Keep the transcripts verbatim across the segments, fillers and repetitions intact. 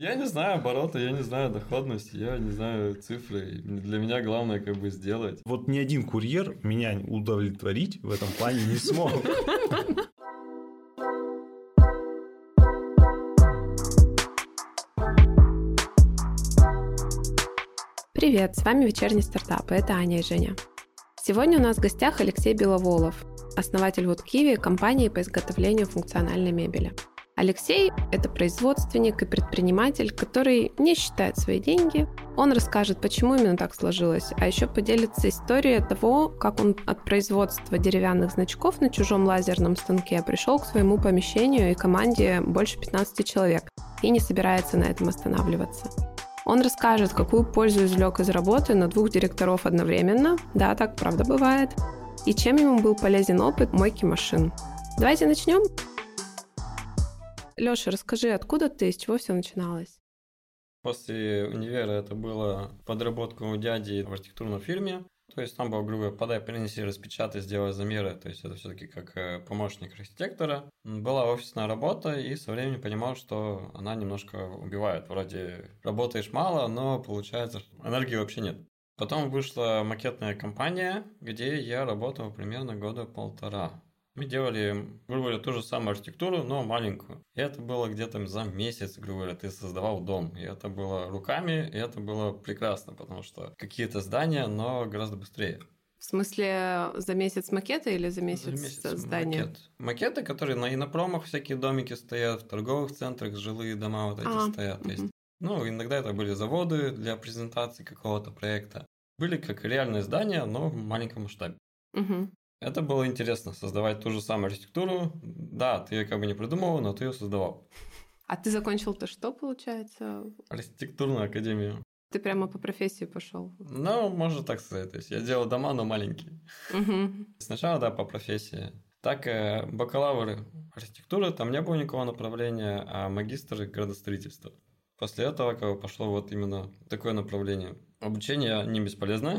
Я не знаю обороты, я не знаю доходности, я не знаю цифры. Для меня главное как бы сделать. Вот ни один курьер меня удовлетворить в этом плане не смог. Привет, с вами «Вечерний стартап», это Аня и Женя. Сегодня у нас в гостях Алексей Беловолов, основатель Woodkivi, компании по изготовлению функциональной мебели. Алексей – это производственник и предприниматель, который не считает свои деньги. Он расскажет, почему именно так сложилось, а еще поделится историей того, как он от производства деревянных значков на чужом лазерном станке пришел к своему помещению и команде больше пятнадцати человек и не собирается на этом останавливаться. Он расскажет, какую пользу извлек из работы на двух директоров одновременно, да, так правда бывает, и чем ему был полезен опыт мойки машин. Давайте начнем. Леша, расскажи, откуда ты, с чего все начиналось? После универа это была подработка у дяди в архитектурной фирме. То есть там было, грубо говоря, подай, принеси, распечатай, сделай замеры. То есть это все-таки как помощник архитектора. Была офисная работа, и со временем понимал, что она немножко убивает. Вроде работаешь мало, но получается, энергии вообще нет. Потом вышла макетная компания, где я работал примерно года полтора. Мы делали, грубо говоря, ту же самую архитектуру, но маленькую. И это было где-то за месяц, грубо говоря, ты создавал дом. И это было руками, и это было прекрасно, потому что какие-то здания, но гораздо быстрее. В смысле, за месяц макета или за месяц, за месяц здания? Макет. Макеты, которые на инопромах всякие домики стоят, в торговых центрах жилые дома вот эти а, стоят. Угу. То есть, ну, иногда это были заводы для презентации какого-то проекта. Были как реальные здания, но в маленьком масштабе. Угу. Это было интересно, создавать ту же самую архитектуру. Да, ты ее как бы не придумывал, но ты ее создавал. А ты закончил-то что, получается? Архитектурную академию. Ты прямо по профессии пошел? Ну, можно так сказать. То есть я делал дома, но маленькие. Угу. Сначала, да, по профессии. Так, бакалавры архитектуры, там не было никакого направления, а магистры градостроительства. После этого как бы пошло вот именно такое направление. Обучение не бесполезно,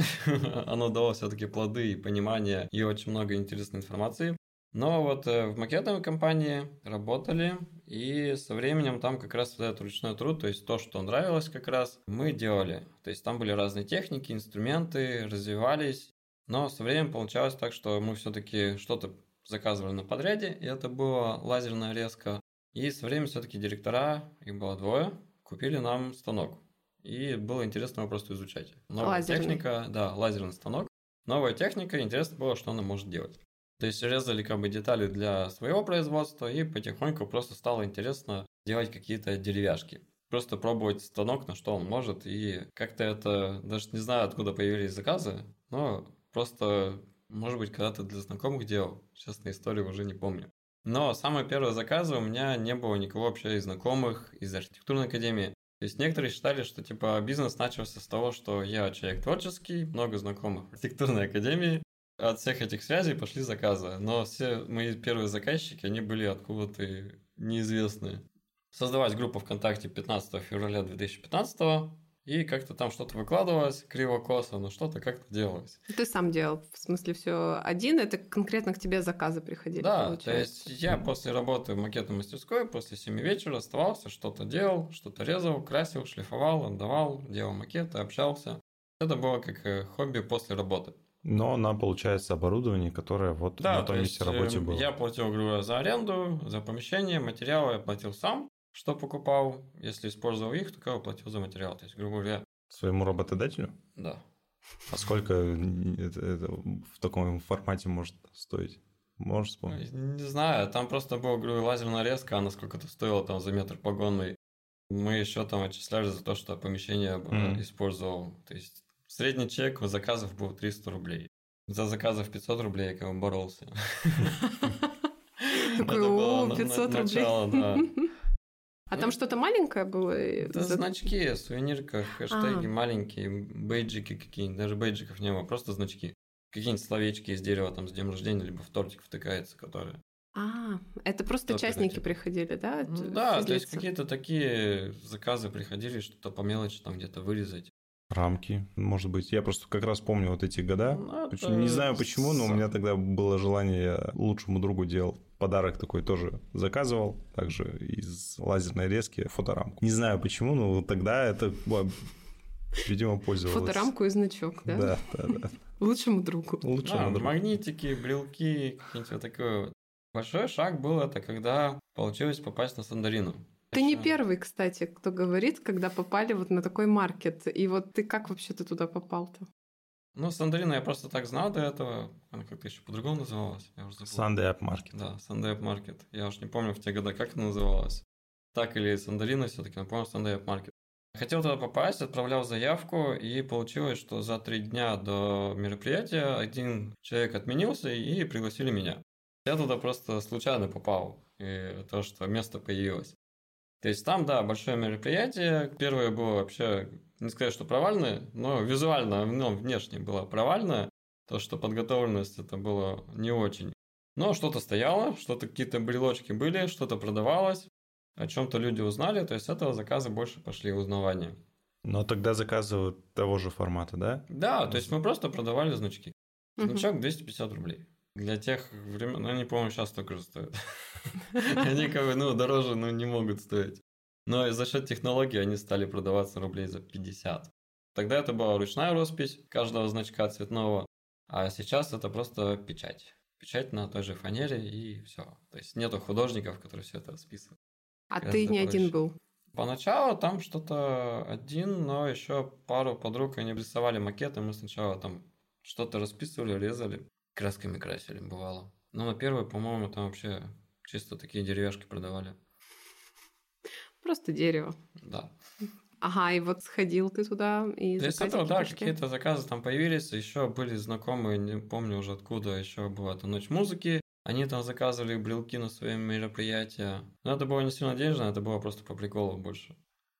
оно дало все-таки плоды и понимание, и очень много интересной информации. Но вот в макетной компании работали, и со временем там как раз вот этот ручной труд, то есть то, что нравилось как раз, мы делали. То есть там были разные техники, инструменты, развивались, но со временем получалось так, что мы все-таки что-то заказывали на подряде, и это была лазерная резка. И со временем все-таки директора, их было двое, купили нам станок. И было интересно его просто изучать. Новая лазерный. техника, да, лазерный станок. Новая техника, интересно было, что она может делать. То есть резали как бы детали для своего производства, и потихоньку просто стало интересно делать какие-то деревяшки. Просто пробовать станок, на что он может, и как-то это, даже не знаю, откуда появились заказы, но просто, может быть, когда-то для знакомых делал, честно, историю уже не помню. Но самые первые заказы у меня не было никого вообще из знакомых, из архитектурной академии. То есть некоторые считали, что типа бизнес начался с того, что я человек творческий, много знакомых в архитектурной академии, от всех этих связей пошли заказы. Но все мои первые заказчики, они были откуда-то неизвестные. Создалась группа ВКонтакте пятнадцатого февраля две тысячи пятнадцатого, и как-то там что-то выкладывалось криво-косо, но что-то как-то делалось. Ты сам делал, в смысле, все один, это конкретно к тебе заказы приходили? Да, получается. То есть я после работы в макетной мастерской, после семи вечера оставался, что-то делал, что-то резал, красил, шлифовал, отдавал, делал макеты, общался. Это было как хобби после работы. Но на, получается, оборудование, которое вот да, на том то месте работе было. Я платил, грубо говоря, за аренду, за помещение, материалы я платил сам. Что покупал, если использовал их, то кого платил за материал. То есть, грубо говоря... Своему работодателю? Да. А сколько это, это в таком формате может стоить? Можешь вспомнить? Не знаю, там просто была, грубо, лазерная резка, она сколько-то стоила там за метр погонный. Мы еще там отчисляли за то, что помещение mm-hmm. использовал. То есть, средний чек у заказов был триста рублей. За заказов пятьсот рублей я как бы боролся. Такой, о, пятьсот рублей. А ну, там что-то маленькое было? Да, за... значки, сувенирка, хэштеги а. маленькие, бейджики какие-нибудь, даже бейджиков не было, просто значки. Какие-нибудь словечки из дерева там с днем рождения, либо в тортик втыкается, которые... А, это просто участники приходили, да? Ну, да, физлица. То есть какие-то такие заказы приходили, что-то по мелочи там где-то вырезать. Рамки, может быть. Я просто как раз помню вот эти года. Надо... Не знаю почему, но у меня тогда было желание, я лучшему другу делал подарок такой, тоже заказывал, также из лазерной резки фоторамку. Не знаю почему, но тогда это, видимо, пользовалось. Фоторамку и значок, да? Да, да, да. Лучшему другу. Лучшему да, другу. Магнитики, брелки, какие-то вот такое. Большой шаг был это, когда получилось попасть на Сандарину. Ты не первый, кстати, кто говорит, когда попали вот на такой маркет. И вот ты как вообще ты туда попал-то? Ну, Сандарина я просто так знал до этого. Она как-то еще по-другому называлась. Я уже забыл. Sunday Up Market. Да, Sunday Up Market. Я уж не помню в те годы, как она называлась. Так или Сандарина все-таки, но помню Sunday Up Market. Хотел туда попасть, отправлял заявку, и получилось, что за три дня до мероприятия один человек отменился и пригласили меня. Я туда просто случайно попал, и то, что место появилось. То есть там, да, большое мероприятие. Первое было вообще, не сказать, что провальное, но визуально, ну, внешне было провальное. То, что подготовленность это было не очень. Но что-то стояло, что-то какие-то брелочки были, что-то продавалось, о чем-то люди узнали, то есть с этого заказа больше пошли узнавания. Но тогда заказы того же формата, да? Да, то есть мы просто продавали значки. Значок двести пятьдесят рублей. Для тех времен, ну, я не помню, сейчас столько же стоит. Они, как бы, ну, дороже, ну, не могут стоить. Но за счет технологии они стали продаваться рублей за пятьдесят. Тогда это была ручная роспись каждого значка цветного, а сейчас это просто печать. Печать на той же фанере и все. То есть нету художников, которые все это расписывают. А ты не один был? Поначалу там что-то один, но еще пару подруг они рисовали макеты, мы сначала там что-то расписывали, резали. Красками красили, бывало. Ну, на первой, по-моему, там вообще чисто такие деревяшки продавали. Просто дерево. Да. Ага, и вот сходил ты туда и заказил. То есть этого, да, какие-то заказы там появились. Еще были знакомые, не помню уже откуда, еще была там ночь музыки. Они там заказывали брелки на свои мероприятия. Но это было не сильно денежно, это было просто по приколу больше.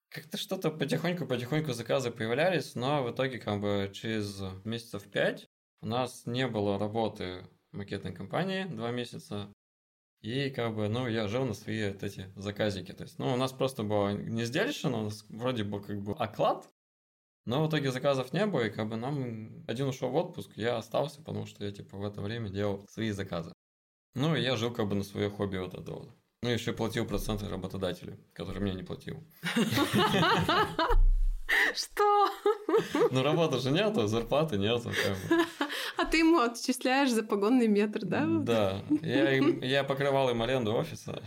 Как-то что-то потихоньку-потихоньку заказы появлялись, но в итоге как бы через месяцев пять у нас не было работы в макетной компании два месяца, и как бы, ну, я жил на свои вот эти заказики. То есть, ну, у нас просто было не сдельщина, у нас вроде бы как бы оклад, но в итоге заказов не было, и как бы нам один ушел в отпуск, я остался, потому что я, типа, в это время делал свои заказы. Ну, и я жил как бы на свое хобби вот это вот. Ну, еще платил проценты работодателю, который мне не платил. Что? Ну, работы же нету, зарплаты нету, как бы. А ты ему отчисляешь за погонный метр, да? Да. Я, им, я покрывал им аренду офиса.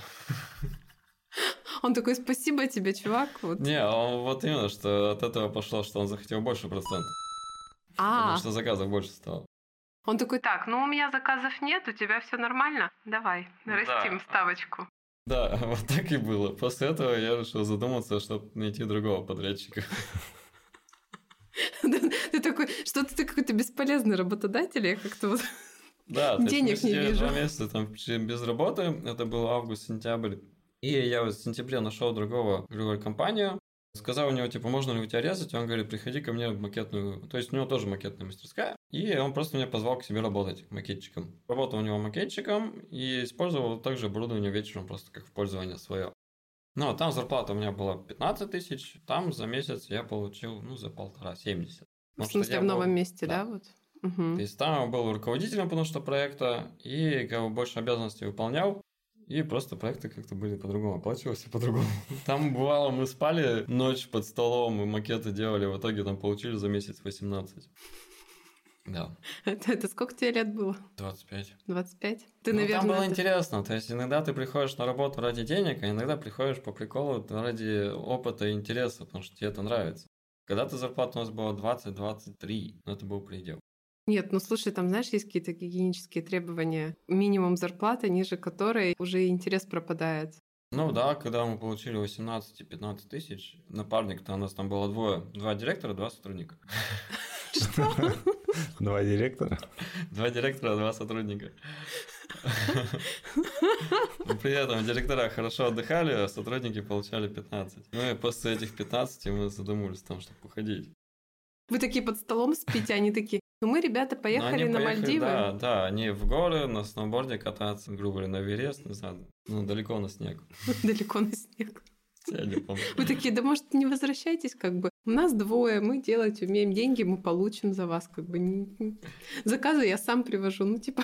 Он такой, спасибо тебе, чувак. Вот. Не, он, вот именно, что от этого пошло, что он захотел больше процентов. А. Потому что заказов больше стало. Он такой, так, ну у меня заказов нет, у тебя все нормально, давай, растим да. ставочку. Да, вот так и было. После этого я решил задуматься, чтобы найти другого подрядчика. Ты такой, что-то ты какой-то бесполезный работодатель, я как-то вот да, денег не вижу. Да, два месяца там без работы, это был август-сентябрь, и я вот в сентябре нашел другого, другую компанию, сказал у него, типа, можно ли у тебя резать, и он говорит, приходи ко мне в макетную, то есть у него тоже макетная мастерская, и он просто меня позвал к себе работать макетчиком. Работал у него макетчиком и использовал также оборудование вечером, просто как в пользование свое. Но там зарплата у меня была пятнадцать тысяч, там за месяц я получил, ну, за полтора, семьдесят. В смысле, в новом был... месте, да? да вот? Угу. То есть там был руководителем, потому что проекта, и как бы, больше обязанностей выполнял, и просто проекты как-то были по-другому, оплачивались по-другому. Там бывало, мы спали ночь под столом, мы макеты делали, в итоге там получили за месяц восемнадцать. Да. Это, это сколько тебе лет было? двадцать пять. двадцать пять? Ты, ну, наверное, там было это... интересно. То есть иногда ты приходишь на работу ради денег, а иногда приходишь по приколу ради опыта и интереса, потому что тебе это нравится. Когда-то зарплата у нас была двадцать-двадцать три, но это был предел. Нет, ну слушай, там, знаешь, есть какие-то гигиенические требования. Минимум зарплаты, ниже которой уже интерес пропадает. Ну да, когда мы получили восемнадцать-пятнадцать тысяч, напарник-то у нас там было двое. Два директора, два сотрудника. Что? Два директора? Два директора, два сотрудника. При этом директора хорошо отдыхали, а сотрудники получали пятнадцать. Ну и после этих пятнадцати мы задумались там, чтобы уходить. Вы такие под столом спите, они такие, ну мы, ребята, поехали на поехали, Мальдивы. Да, да, они в горы на сноуборде кататься, грубо говоря, на Эверест, не знаю, ну далеко на снег. Далеко на снег. Я не помню. Вы такие, да может, не возвращайтесь, как бы. У нас двое, мы делать умеем, деньги мы получим за вас, как бы. Заказы я сам привожу, ну типа.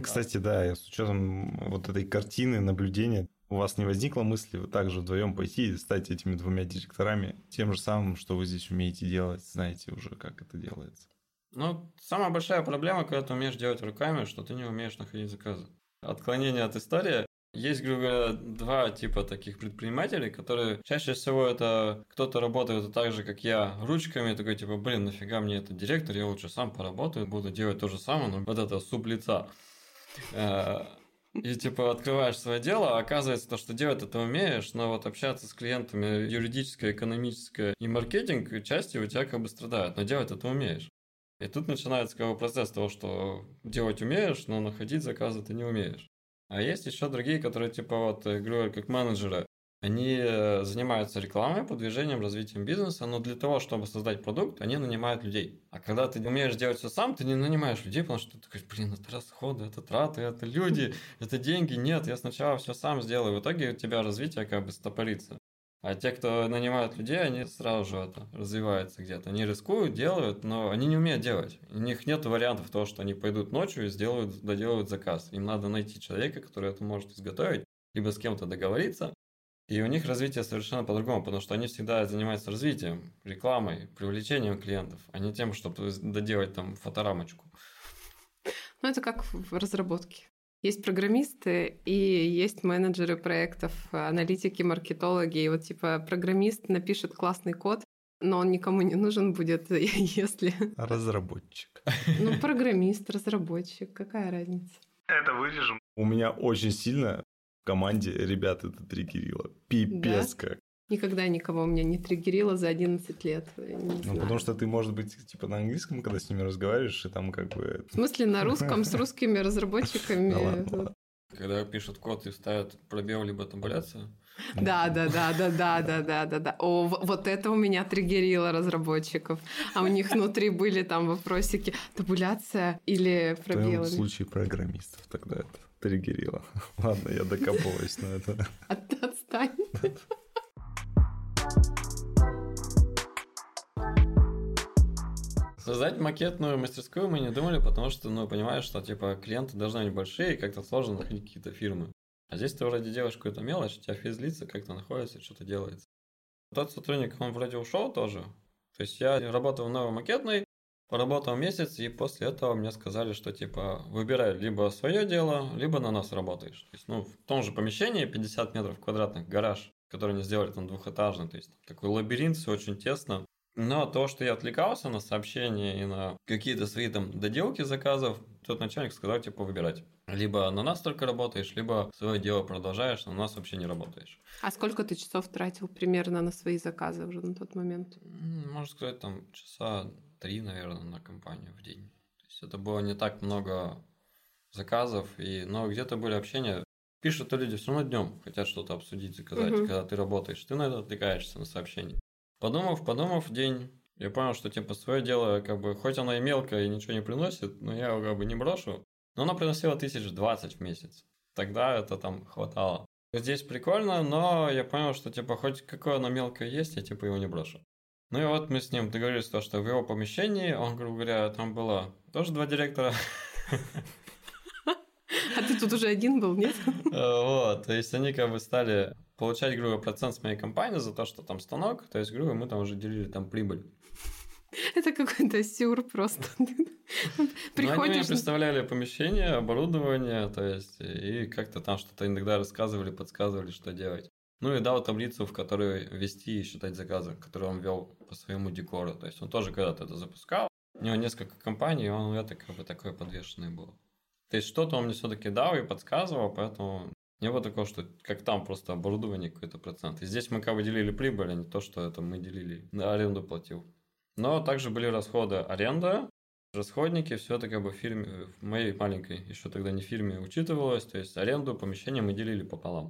Кстати, да, с учетом вот этой картины, наблюдения, у вас не возникла мысли вы также вдвоем пойти и стать этими двумя директорами тем же самым, что вы здесь умеете делать, знаете уже, как это делается? Ну, самая большая проблема, когда ты умеешь делать руками, что ты не умеешь находить заказы. Отклонение от истории. Есть, грубо говоря, два типа таких предпринимателей, которые чаще всего это кто-то работает так же, как я, ручками, такой типа, блин, нафига мне этот директор, я лучше сам поработаю, буду делать то же самое, но вот это суп лица. И типа открываешь свое дело, а оказывается, то, что делать это умеешь, но вот общаться с клиентами юридическое, экономическое и маркетинг части у тебя как бы страдают, но делать это умеешь. И тут начинается как бы процесс того, что делать умеешь, но находить заказы ты не умеешь. А есть еще другие, которые типа вот, говорю, как менеджеры, они занимаются рекламой, продвижением, развитием бизнеса, но для того, чтобы создать продукт, они нанимают людей. А когда ты умеешь делать все сам, ты не нанимаешь людей, потому что ты такой, блин, это расходы, это траты, это люди, это деньги. Нет, я сначала все сам сделаю. В итоге у тебя развитие как бы стопорится. А те, кто нанимают людей, они сразу же это развиваются где-то. Они рискуют, делают, но они не умеют делать. У них нет вариантов того, что они пойдут ночью и сделают, доделают заказ. Им надо найти человека, который это может изготовить, либо с кем-то договориться. И у них развитие совершенно по-другому, потому что они всегда занимаются развитием, рекламой, привлечением клиентов, а не тем, чтобы доделать там фоторамочку. Ну, это как в разработке. Есть программисты и есть менеджеры проектов, аналитики, маркетологи. И вот типа программист напишет классный код, но он никому не нужен будет, если... Разработчик. Ну, программист, разработчик, какая разница? Это вырежем. У меня очень сильно в команде, ребят, это триггерило. Пипец как. Никогда никого у меня не триггерило за одиннадцать лет. Ну, потому что ты, может быть, типа на английском, когда с ними разговариваешь, и там как бы... В смысле, на русском с русскими разработчиками? Когда пишут код и ставят пробел либо табуляцию? Да, да, да, да, да, да, да, да, да. О, вот это у меня триггерило разработчиков. А у них внутри были там вопросики, табуляция или пробелы. В случае программистов тогда это триггерило. Ладно, я докопалась на это. Отстань. Создать макетную мастерскую мы не думали, потому что, ну, понимаешь, что, типа, клиенты должны быть большие, и как-то сложно находить какие-то фирмы. А здесь ты вроде делаешь какую-то мелочь, у тебя физлица как-то находится, что-то делается. Тот сотрудник, он вроде ушел тоже. То есть я работал в новой макетной, поработал месяц, и после этого мне сказали, что, типа, выбирай либо свое дело, либо на нас работаешь. То есть, ну, в том же помещении, пятьдесят метров квадратных, гараж, который они сделали там двухэтажный, то есть такой лабиринт, все очень тесно. Но то, что я отвлекался на сообщения и на какие-то свои там доделки заказов, тот начальник сказал, типа, выбирать. Либо на нас только работаешь, либо свое дело продолжаешь, на нас вообще не работаешь. А сколько ты часов тратил примерно на свои заказы уже на тот момент? Можно сказать, там часа три, наверное, на компанию в день. То есть это было не так много заказов, и... но где-то были общения. Пишут-то люди все равно днем, хотят что-то обсудить, заказать. Угу. Когда ты работаешь, ты на это отвлекаешься, на сообщения. Подумав, подумав день, я понял, что типа свое дело, как бы, хоть оно и мелкое и ничего не приносит, но я его как бы не брошу. Но оно приносило тысяч двадцать в месяц. Тогда это там хватало. Здесь прикольно, но я понял, что типа хоть какое оно мелкое есть, я типа его не брошу. Ну и вот мы с ним договорились, то, что в его помещении, он, грубо говоря, там было тоже два директора. А ты тут уже один был, нет? Вот, то есть они как бы стали получать, грубо говоря, процент с моей компании за то, что там станок, то есть, грубо говоря, мы там уже делили там прибыль. Это какой-то сюр просто. Приходишь... Они мне представляли помещение, оборудование, то есть, и как-то там что-то иногда рассказывали, подсказывали, что делать. Ну и дал таблицу, в которой вести и считать заказы, которые он вел по своему декору, то есть он тоже когда-то это запускал, у него несколько компаний, и он это как бы такое подвешенное было. То есть что-то он мне все-таки дал и подсказывал, поэтому не было такого, что как там просто оборудование какой-то процент. И здесь мы как бы делили прибыль, а не то, что это мы делили. На аренду платил. Но также были расходы аренда, расходники, все это как бы в фирме, в моей маленькой, еще тогда не фирме, учитывалось. То есть аренду, помещение мы делили пополам.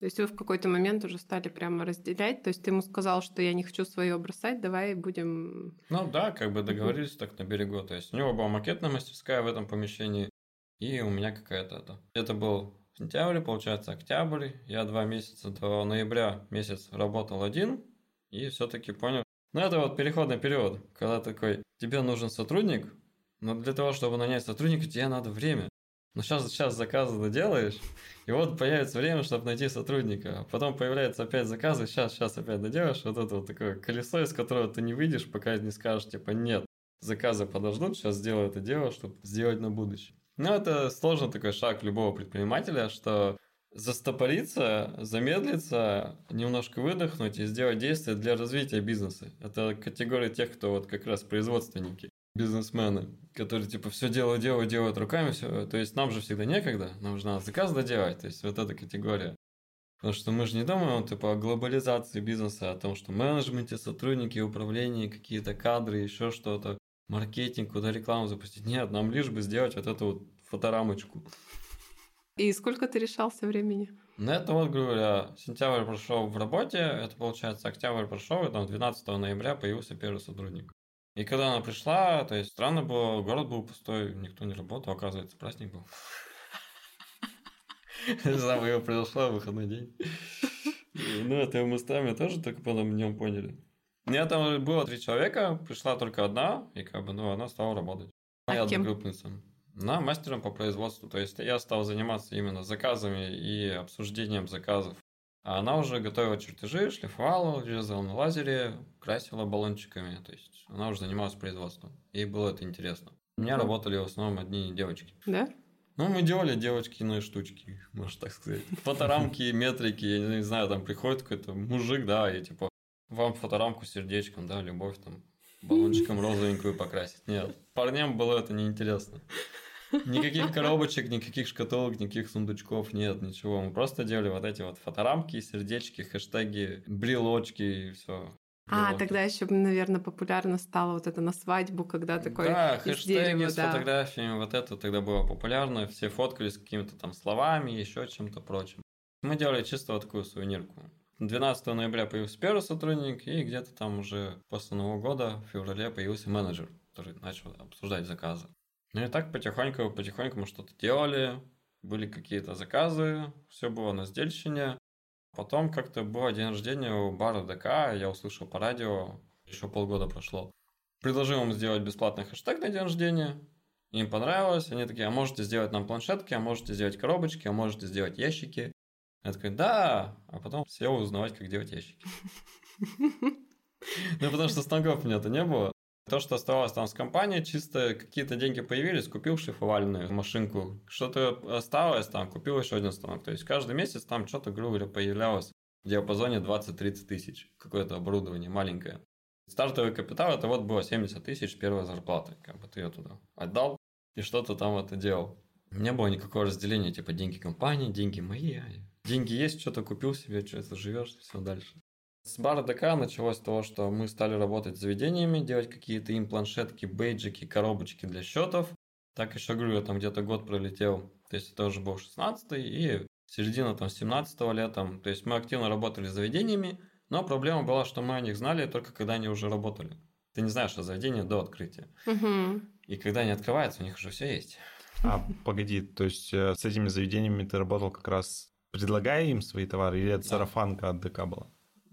То есть вы в какой-то момент уже стали прямо разделять? То есть ты ему сказал, что я не хочу свое бросать, давай будем... Ну да, как бы договорились так на берегу. То есть у него была макетная мастерская в этом помещении. И у меня какая-то это. Это был сентября, получается, октябрь. Я два месяца до ноября месяц работал один и все-таки понял. Ну, это вот переходный период, когда такой, тебе нужен сотрудник, но для того, чтобы нанять сотрудника, тебе надо время. Ну, сейчас, сейчас заказы доделаешь, и вот появится время, чтобы найти сотрудника. Потом появляются опять заказы, сейчас, сейчас опять доделаешь. Вот это вот такое колесо, из которого ты не выйдешь, пока не скажешь, типа, нет, заказы подождут, сейчас сделаю это дело, чтобы сделать на будущее. Ну, это сложный такой шаг любого предпринимателя, что застопориться, замедлиться, немножко выдохнуть и сделать действия для развития бизнеса. Это категория тех, кто вот как раз производственники, бизнесмены, которые типа все делают, делают, делают руками, все. То есть нам же всегда некогда, нам же надо заказ доделать, то есть вот эта категория. Потому что мы же не думаем типа о глобализации бизнеса, о том, что менеджменте, сотрудники, управление, какие-то кадры, еще что-то, маркетинг, куда рекламу запустить. Нет, нам лишь бы сделать вот эту вот фоторамочку. И сколько ты решался времени? Ну, это вот, грубо говоря, сентябрь прошел в работе, это, получается, октябрь прошел, и там двенадцатого ноября появился первый сотрудник. И когда она пришла, то есть странно было, город был пустой, никто не работал, оказывается, праздник был. Ее произошла в выходной день. Ну, это мы с нами тоже только потом днем поняли. У меня там было три человека, пришла только одна, и как бы, ну, она стала работать. Я одногруппница. На мастером по производству, то есть я стал заниматься именно заказами и обсуждением заказов. А она уже готовила чертежи, шлифовала, резала на лазере, красила баллончиками, то есть она уже занималась производством. Ей было это интересно. У меня да. работали в основном одни девочки. Да? Ну, мы делали девочкиные штучки, можно так сказать. Фоторамки, метрики, я не знаю, там приходит какой-то мужик, да, и типа вам фоторамку с сердечком, да, любовь там, баллончиком розовенькую покрасить. Нет, парням было это неинтересно. Никаких коробочек, никаких шкатулок, никаких сундучков, нет, ничего. Мы просто делали вот эти вот фоторамки, сердечки, хэштеги, брелочки и все. А, брелочки. Тогда еще, наверное, популярно стало вот это на свадьбу, когда такое да, из хэштеги дерева, с да. фотографиями, вот это тогда было популярно. Все фоткались какими-то там словами, еще чем-то прочим. Мы делали чисто вот такую сувенирку. двенадцатого ноября появился первый сотрудник, и где-то там уже после Нового года, в феврале, появился менеджер, который начал обсуждать заказы. Ну и так потихоньку, потихоньку мы что-то делали, были какие-то заказы, все было на сдельщине. Потом как-то было день рождения у бара ДК, я услышал по радио, еще полгода прошло. Предложил им сделать бесплатный хэштег на день рождения, им понравилось, они такие, а можете сделать нам планшетки, а можете сделать коробочки, а можете сделать ящики. Я такой, да, а потом сел узнавать, как делать ящики. Ну потому что станков у меня-то не было. То, что оставалось там с компанией, чисто какие-то деньги появились, купил шлифовальную машинку, что-то осталось там, купил еще один станок. То есть каждый месяц там что-то, грубо говоря, появлялось в диапазоне двадцать-тридцать тысяч, какое-то оборудование маленькое. Стартовый капитал, это вот было семьдесят тысяч первой зарплаты, как бы ты ее туда отдал и что-то там это делал. Не было никакого разделения, типа деньги компании, деньги мои, деньги есть, что-то купил себе, что-то живешь, все дальше. С бара ДК началось с того, что мы стали работать с заведениями, делать какие-то им планшетки, бейджики, коробочки для счетов. Так еще, говорю, я там где-то год пролетел, то есть это уже был шестнадцатый и середина там семнадцатого летом. То есть мы активно работали с заведениями, но проблема была, что мы о них знали только когда они уже работали. Ты не знаешь о заведении до открытия. Угу. И когда они открываются, у них уже все есть. А, погоди, то есть с этими заведениями ты работал как раз, предлагая им свои товары, или это да. сарафанка от ДК была?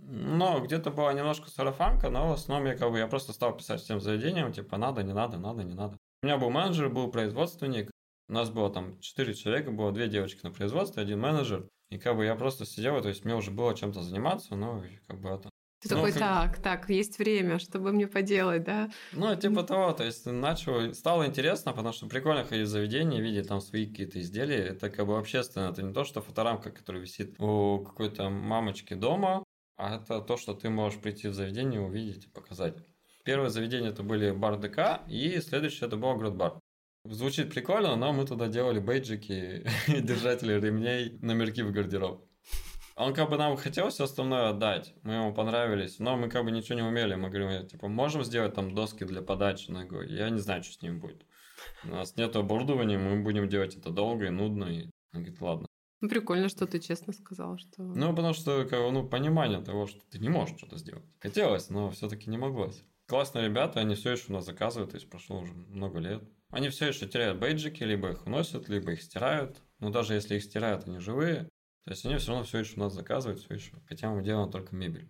Ну, где-то была немножко сарафанка, но в основном я, как бы, я просто стал писать всем заведениям, типа, надо, не надо, надо, не надо. У меня был менеджер, был производственник, у нас было там четыре человека, было две девочки на производстве, один менеджер, и как бы я просто сидел, то есть мне уже было чем-то заниматься, ну, как бы это... Ты ну, такой, как... так, так, есть время, чтобы мне поделать, да? Ну, типа того, то есть начал, стало интересно, потому что прикольно ходить в заведение, видеть там свои какие-то изделия, это как бы общественно, это не то, что фоторамка, которая висит у какой-то мамочки дома, а это то, что ты можешь прийти в заведение, увидеть и показать. Первое заведение это были бар ДК, и следующее это был Грот-бар. Звучит прикольно, но мы туда делали бейджики, держатели ремней, номерки в гардероб. Он как бы нам хотел все остальное отдать, мы ему понравились, но мы как бы ничего не умели. Мы говорим, типа, можем сделать там доски для подачи ногой? Я не знаю, что с ним будет. У нас нет оборудования, мы будем делать это долго и нудно. И он говорит, ладно. Ну, прикольно, что ты честно сказал, что... Ну, потому что ну, понимание того, что ты не можешь что-то сделать. Хотелось, но все-таки не моглось. Классные ребята, они все еще у нас заказывают, то есть прошло уже много лет. Они все еще теряют бейджики, либо их уносят, либо их стирают. но даже если их стирают, они живые, то есть они все равно все еще у нас заказывают, все еще, хотя мы делаем только мебель.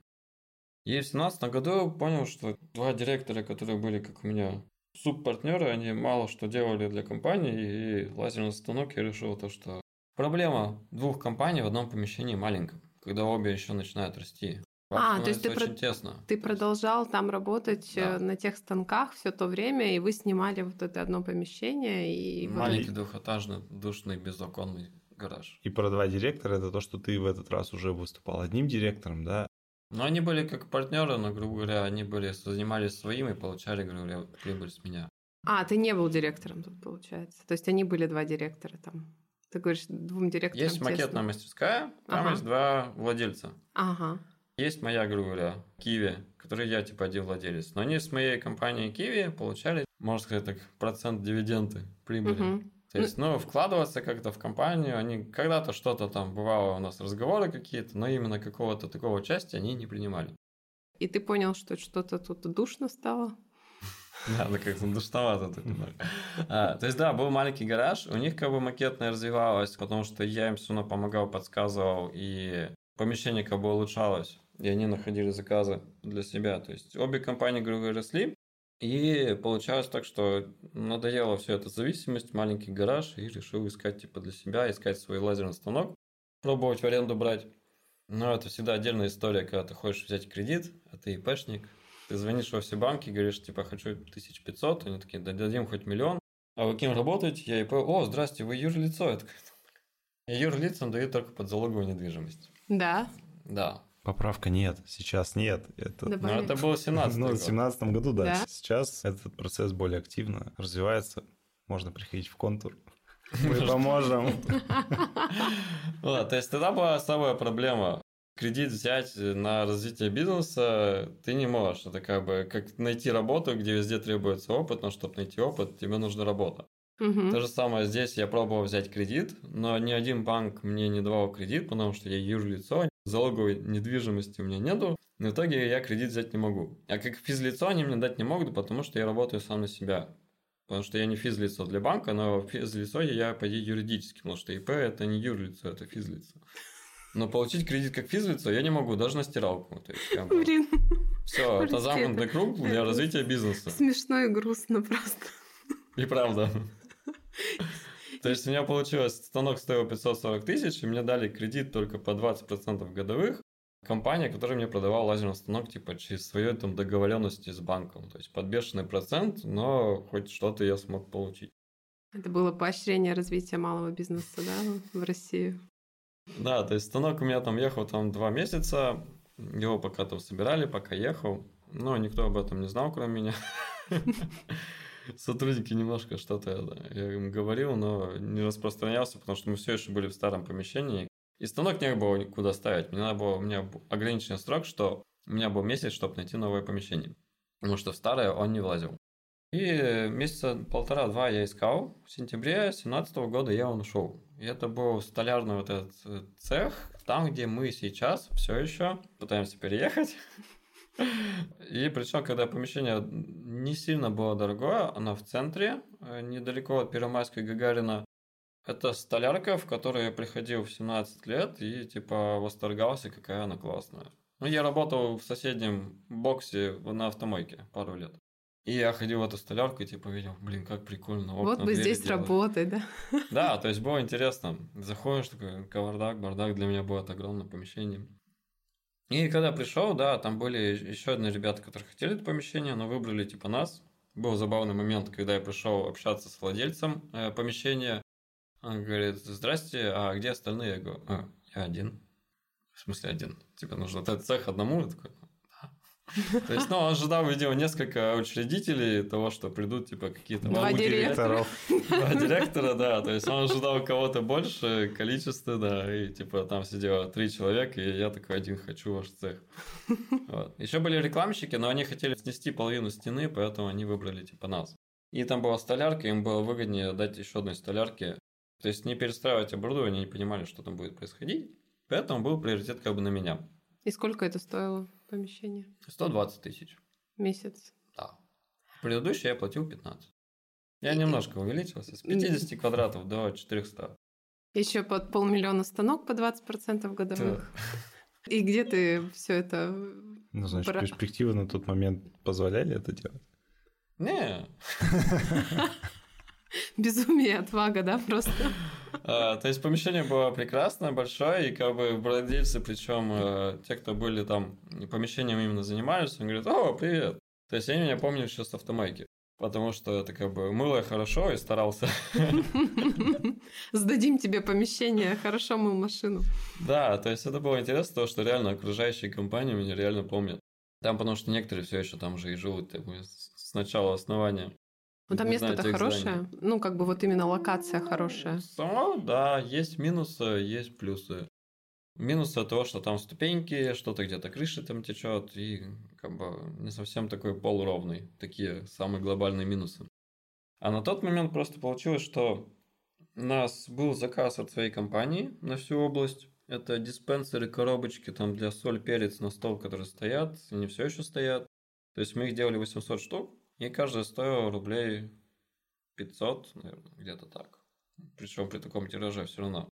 И в две тысячи семнадцатом году понял, что два директора, которые были, как у меня, субпартнеры, они мало что делали для компании, и лазил на станок и решил то, что проблема двух компаний в одном помещении маленьком, когда обе еще начинают расти. А, то есть ты, про... ты продолжал там работать да. на тех станках все то время, и вы снимали вот это одно помещение. И маленький вот... двухэтажный, душный, безоконный гараж. И про два директора, это то, что ты в этот раз уже выступал одним директором, да? Ну, они были как партнеры, но, грубо говоря, они были, занимались своим и получали, грубо говоря, прибыль с меня. А, ты не был директором тут, получается. То есть они были два директора там. Ты говоришь, двум директорам есть тесно. Макетная мастерская, там ага. есть два владельца. Ага. Есть моя, грубо говоря, Kiwi, которой я типа один владелец. Но они с моей компанией Kiwi получали, можно сказать так, процент дивиденды прибыли. Угу. То есть, ну, вкладываться как-то в компанию, они когда-то что-то там, бывало у нас разговоры какие-то, но именно какого-то такого части они не принимали. И ты понял, что что-то тут душно стало? Да, ну как-то душновато тут. То есть, да, был маленький гараж, у них как бы макетная развивалась, потому что я им все равно помогал, подсказывал, и помещение как бы улучшалось, и они находили заказы для себя. То есть, обе компании, грубо говоря, росли. И получалось так, что надоела вся эта зависимость, маленький гараж, и решил искать типа для себя, искать свой лазерный станок, пробовать в аренду брать. Но это всегда отдельная история, когда ты хочешь взять кредит, а ты ИПшник, ты звонишь во все банки, говоришь, типа, хочу тысяча пятьсот, они такие, дадим хоть миллион. А вы кем работаете? Я ИП, о, здрасте, вы юрлицо. Я такой, и юрлицам дают только под залоговую недвижимость. Да? Да. Поправка нет, сейчас нет. Это, ну, это было в семнадцатом году, да. да. Сейчас этот процесс более активно развивается. Можно приходить в Контур. Мы поможем. То есть тогда была самая проблема. Кредит взять на развитие бизнеса ты не можешь. Это как бы как найти работу, где везде требуется опыт, но чтобы найти опыт, тебе нужна работа. Угу. То же самое здесь я пробовал взять кредит, но ни один банк мне не давал кредит, потому что я юрлицо, залоговой недвижимости у меня нету, но в итоге я кредит взять не могу. А как физлицо они мне дать не могут, потому что я работаю сам на себя. Потому что я не физлицо для банка, но физлицо я, по идее, юридически, потому что ИП – это не юрлицо, это физлицо. Но получить кредит как физлицо я не могу, даже на стиралку. То есть, как бы... Блин. Все, это замкнутый круг для развития бизнеса. Смешно и грустно просто. И правда. То есть у меня получилось, станок стоил пятьсот сорок тысяч, и мне дали кредит только по двадцать процентов годовых. Компания, которая мне продавала лазерный станок типа через свою там договоренность с банком. То есть под бешеный процент, но хоть что-то я смог получить. Это было поощрение развития малого бизнеса, да, в России? Да, то есть станок у меня там ехал там два месяца, его пока там собирали, пока ехал. Но никто об этом не знал, кроме меня. Сотрудники немножко что-то, да, я им говорил, но не распространялся, потому что мы все еще были в старом помещении. И станок не было никуда ставить. Мне надо было, у меня был ограниченный срок, что у меня был месяц, чтобы найти новое помещение. Потому что в старое он не влазил. И месяца полтора-два я искал. В сентябре две тысячи семнадцатого года я его нашел. И это был столярный вот этот цех, там, где мы сейчас все еще пытаемся переехать. И причем, когда помещение не сильно было дорогое, оно в центре, недалеко от Первомайской Гагарина. Это столярка, в которую я приходил в семнадцать лет и типа восторгался, какая она классная. Ну, я работал в соседнем боксе на автомойке пару лет. И я ходил в эту столярку и типа видел, блин, как прикольно. Вот бы здесь делают. Работать, да? Да, то есть было интересно. Заходишь, такой кавардак, бардак, для меня было это огромное помещение. И когда пришел, да, там были еще одни ребята, которые хотели это помещение, но выбрали типа нас. Был забавный момент, когда я пришел общаться с владельцем э, помещения. Он говорит, здрасте, а где остальные? Я говорю, а, я один. В смысле один? Тебе нужно этот цех одному? Я такой, да. То есть, ну, он же там видел несколько учредителей того, что придут типа какие-то... Два директора. Два директора, да. То есть, он ожидал кого-то больше, количество, да. И типа там сидело три человека, и я такой один хочу ваш цех. Вот. Еще были рекламщики, но они хотели снести половину стены, поэтому они выбрали типа нас. И там была столярка, им было выгоднее дать еще одной столярке. То есть, не перестраивать оборудование, не понимали, что там будет происходить. Поэтому был приоритет как бы на меня. И сколько это стоило помещение? сто двадцать тысяч. Месяц? Да. Предыдущий я платил пятнадцать. Я и... немножко увеличился. С пятидесяти квадратов до четырехсот. Еще под полмиллиона станок по двадцать процентов годовых. Да. И где ты все это... Ну, значит, Бра... перспективы на тот момент позволяли это делать? Не. Безумие, отвага, да, просто. То есть помещение было прекрасное, большое, и как бы владельцы, причем те, кто были там помещением именно занимались, они говорят: о, привет. То есть они меня помнят еще с автомойки, потому что это как бы мыло хорошо и старался. Сдадим тебе помещение, хорошо мыл машину. Да, то есть это было интересно, то, что реально окружающие компании меня реально помнят. Там, потому что некоторые все еще там же и живут с начала основания. Ну, там место-то хорошее? Ну, как бы вот именно локация хорошая. Само, да, есть минусы, есть плюсы. Минусы от того, что там ступеньки, что-то где-то крыша там течет, и как бы не совсем такой полуровный. Такие самые глобальные минусы. А на тот момент просто получилось, что у нас был заказ от своей компании на всю область. Это диспенсеры, коробочки там для соль, перец на стол, которые стоят, они все еще стоят. То есть мы их делали восемьсот штук. И каждая стоила рублей пятьсот, наверное, где-то так. Причем при таком тираже все равно.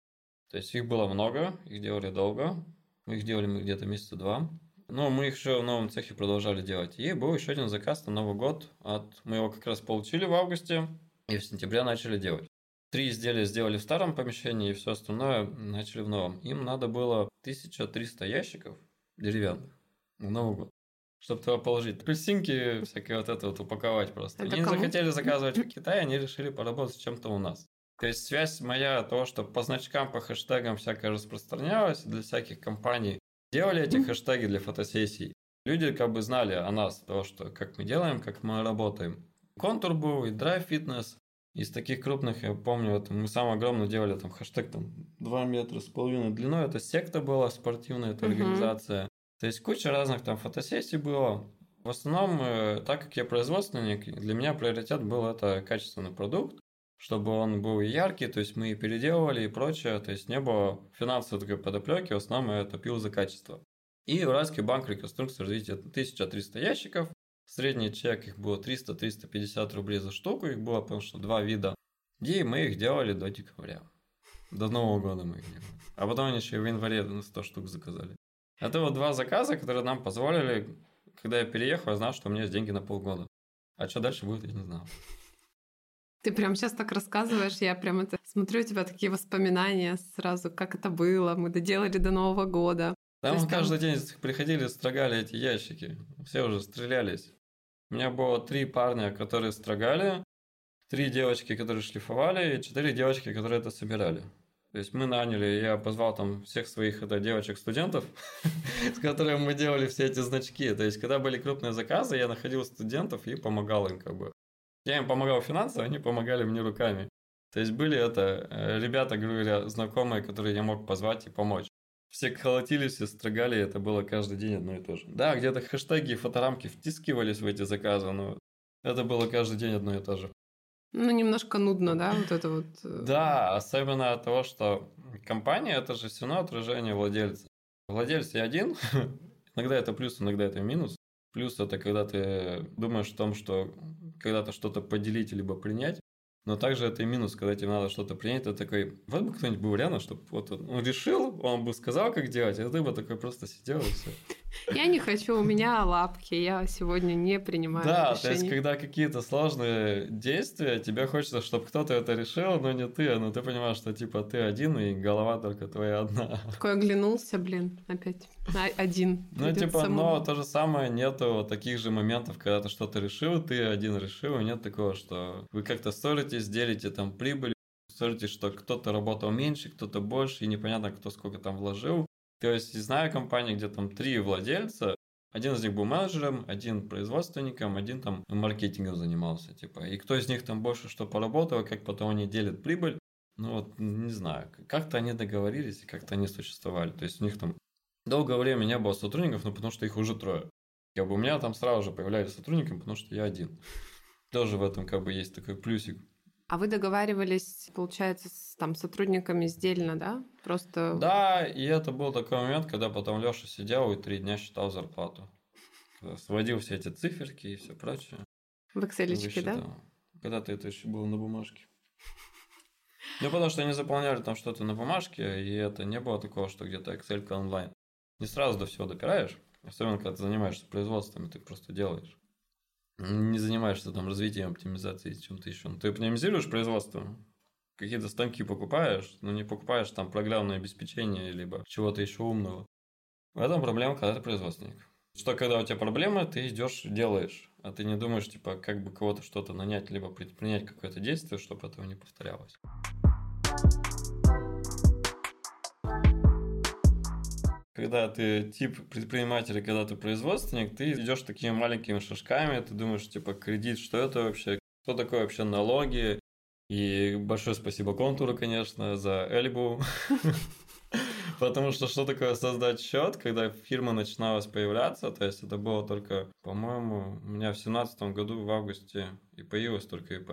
То есть их было много, их делали долго. Их делали мы где-то месяца два. Но мы их еще в новом цехе продолжали делать. И был еще один заказ на Новый год. От... Мы его как раз получили в августе и в сентябре начали делать. Три изделия сделали в старом помещении и все остальное начали в новом. Им надо было тысяча триста ящиков деревянных на Новый год. Чтобы туда положить апельсинки, всякие вот это вот упаковать просто. Это они кому? Захотели заказывать в Китае, они решили поработать с чем-то у нас. То есть связь моя, то, что по значкам, по хэштегам всякое распространялось, для всяких компаний делали эти хэштеги для фотосессий. Люди как бы знали о нас, то, что как мы делаем, как мы работаем. Контур был, и Драйв Фитнес. Из таких крупных, я помню, вот мы самое огромное делали там хэштег там, два метра с половиной длиной. Это секта была спортивная, это uh-huh. организация. То есть куча разных там фотосессий было. В основном, так как я производственник, для меня приоритет был это качественный продукт, чтобы он был и яркий, то есть мы и переделывали и прочее, то есть не было финансовой такой подоплеки, в основном я топил за качество. И Уральский банк реконструкции развития тысяча триста ящиков, средний чек их было триста-триста пятьдесят рублей за штуку, их было, потому что два вида, и мы их делали до декабря, до Нового года мы их делали, а потом они еще и в январе сто штук заказали. Это вот два заказа, которые нам позволили, когда я переехал, я знал, что у меня есть деньги на полгода. А что дальше будет, я не знал. Ты прям сейчас так рассказываешь, я прям это смотрю, у тебя такие воспоминания сразу, как это было, мы доделали до Нового года. Там есть, каждый там... день приходили, строгали эти ящики, все уже стрелялись. У меня было три парня, которые строгали, три девочки, которые шлифовали, и четыре девочки, которые это собирали. То есть мы наняли, я позвал там всех своих это, девочек-студентов, с которыми мы делали все эти значки. То есть когда были крупные заказы, я находил студентов и помогал им как бы. Я им помогал финансово, они помогали мне руками. То есть были это ребята, говоря, знакомые, которые я мог позвать и помочь. Все колотились, все строгали, это было каждый день одно и то же. Да, где-то хэштеги и фоторамки втискивались в эти заказы, но это было каждый день одно и то же. Ну, немножко нудно, да, вот это вот. Да, особенно от того, что компания – это же все равно отражение владельца. Владелец я один, иногда это плюс, иногда это минус. Плюс – это когда ты думаешь о том, что когда-то что-то поделить либо принять, но также это и минус, когда тебе надо что-то принять, ты такой, вот бы кто-нибудь был рядом, чтобы вот он решил, он бы сказал, как делать, а ты бы такой просто сидел и все. Я не хочу, у меня лапки, я сегодня не принимаю решения. Да, то есть, когда какие-то сложные действия, тебе хочется, чтобы кто-то это решил, но не ты, но ты понимаешь, что типа ты один, и голова только твоя одна. Такой оглянулся, блин, опять один. Ну, типа, но то же самое, нету таких же моментов, когда ты что-то решил, ты один решил, и нет такого, что вы как-то ссоритесь, делите там прибыль, ссоритесь, что кто-то работал меньше, кто-то больше, и непонятно, кто сколько там вложил. То есть, знаю компании, где там три владельца, один из них был менеджером, один производственником, один там маркетингом занимался, типа. И кто из них там больше что поработал, как потом они делят прибыль, ну вот, не знаю. Как-то они договорились, как-то они существовали. То есть, у них там долгое время не было сотрудников, но потому что их уже трое. Как бы у меня там сразу же появлялись сотрудники, потому что я один. Тоже в этом как бы есть такой плюсик. А вы договаривались, получается, с там, сотрудниками издельно, да? Просто... Да, и это был такой момент, когда потом Лёша сидел и три дня считал зарплату. Сводил все эти циферки и все прочее. В Excel-очке, да? Когда-то это еще было на бумажке. Ну, потому что они заполняли там что-то на бумажке, и это не было такого, что где-то Excel-ка онлайн. Не сразу до всего допираешь, особенно когда ты занимаешься производством, ты просто делаешь. Не занимаешься там развитием, оптимизацией, чем-то еще. Ты оптимизируешь производство, какие-то станки покупаешь, но не покупаешь там программное обеспечение, либо чего-то еще умного. В этом проблема, когда ты производственник. Что когда у тебя проблема, ты идешь, делаешь, а ты не думаешь, типа, как бы кого-то что-то нанять, либо предпринять какое-то действие, чтобы этого не повторялось. Когда ты тип предпринимателя, когда ты производственник, ты идешь такими маленькими шажками, ты думаешь, типа, кредит, что это вообще, что такое вообще налоги, и большое спасибо Контуру, конечно, за Эльбу. Потому что что такое создать счет, когда фирма начиналась появляться, то есть это было только, по-моему, у меня в семнадцатом году в августе и появилось только ИП.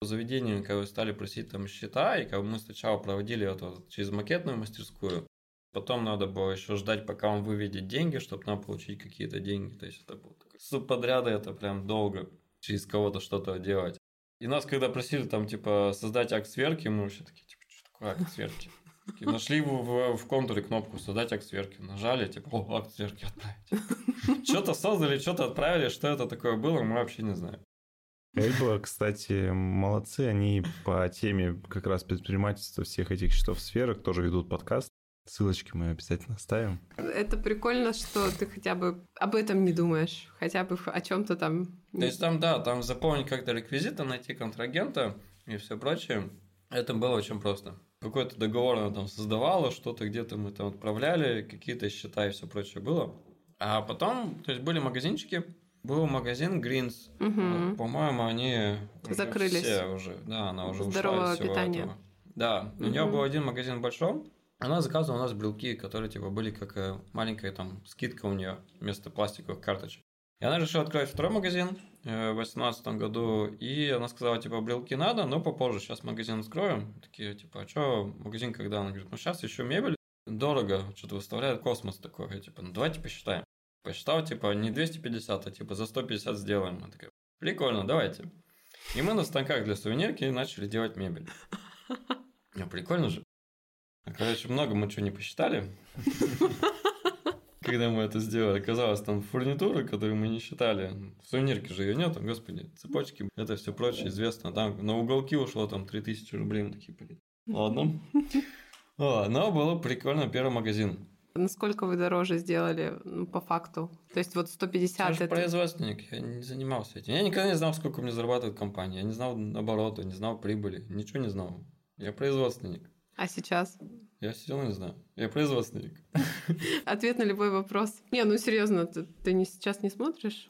Заведениями, когда стали просить там счета, и как мы сначала проводили это через макетную мастерскую, потом надо было еще ждать, пока он выведет деньги, чтобы нам получить какие-то деньги, то есть это было такое субподряды, это прям долго, через кого-то что-то делать. И нас когда просили там типа создать акт сверки, мы вообще такие, типа, что такое акт сверки? Нашли в, в контуре кнопку «Создать акт сверки». Нажали, типа, о, акт сверки отправить. Что-то создали, что-то отправили, что это такое было, мы вообще не знаем. Эльба, кстати, молодцы. Они по теме как раз предпринимательства всех этих счетов сферок тоже ведут подкаст. Ссылочки мы обязательно оставим. Это прикольно, что ты хотя бы об этом не думаешь, хотя бы о чем-то там. То есть там, да, там заполнить как-то реквизиты, найти контрагента и все прочее. Это было очень просто. Какой-то договор она там создавала, что-то где-то мы там отправляли, какие-то счета и все прочее было. А потом, то есть были магазинчики, был магазин Greens. Угу. По-моему, они закрылись. Все уже, да, она уже здорового ушла из всего питания. Этого. Да, у угу. нее был один магазин большой, она заказывала у нас брелки, которые типа были как маленькая там скидка у нее вместо пластиковых карточек. И она решила открыть второй магазин э, в две тысячи восемнадцатом году, и она сказала, типа, брелки надо, но попозже, сейчас магазин откроем. Такие, типа, а что магазин когда? Она говорит, ну, сейчас еще мебель, дорого, что-то выставляет космос такой. Я, типа, ну, давайте посчитаем. Посчитал, типа, не двести пятьдесят, а, типа, за сто пятьдесят сделаем. Она такая, прикольно, давайте. И мы на станках для сувенирки начали делать мебель. Ну, прикольно же. Короче, много мы чего не посчитали. Когда мы это сделали, оказалось, там фурнитура, которую мы не считали. В сувенирке же ее нет, там, господи, цепочки, это все прочее известно. Там на уголки ушло там три тысячи рублей, мы такие, блин. Ладно. О, но было прикольно, первый магазин. Насколько вы дороже сделали, ну, по факту? То есть вот сто пятьдесят... Я же это... производственник, я не занимался этим. Я никогда не знал, сколько мне зарабатывает компания. Я не знал оборота, не знал прибыли, ничего не знал. Я производственник. А сейчас? Я все равно не знаю. Я производственник. Ответ на любой вопрос. Не, ну серьезно, ты, ты не, сейчас не смотришь?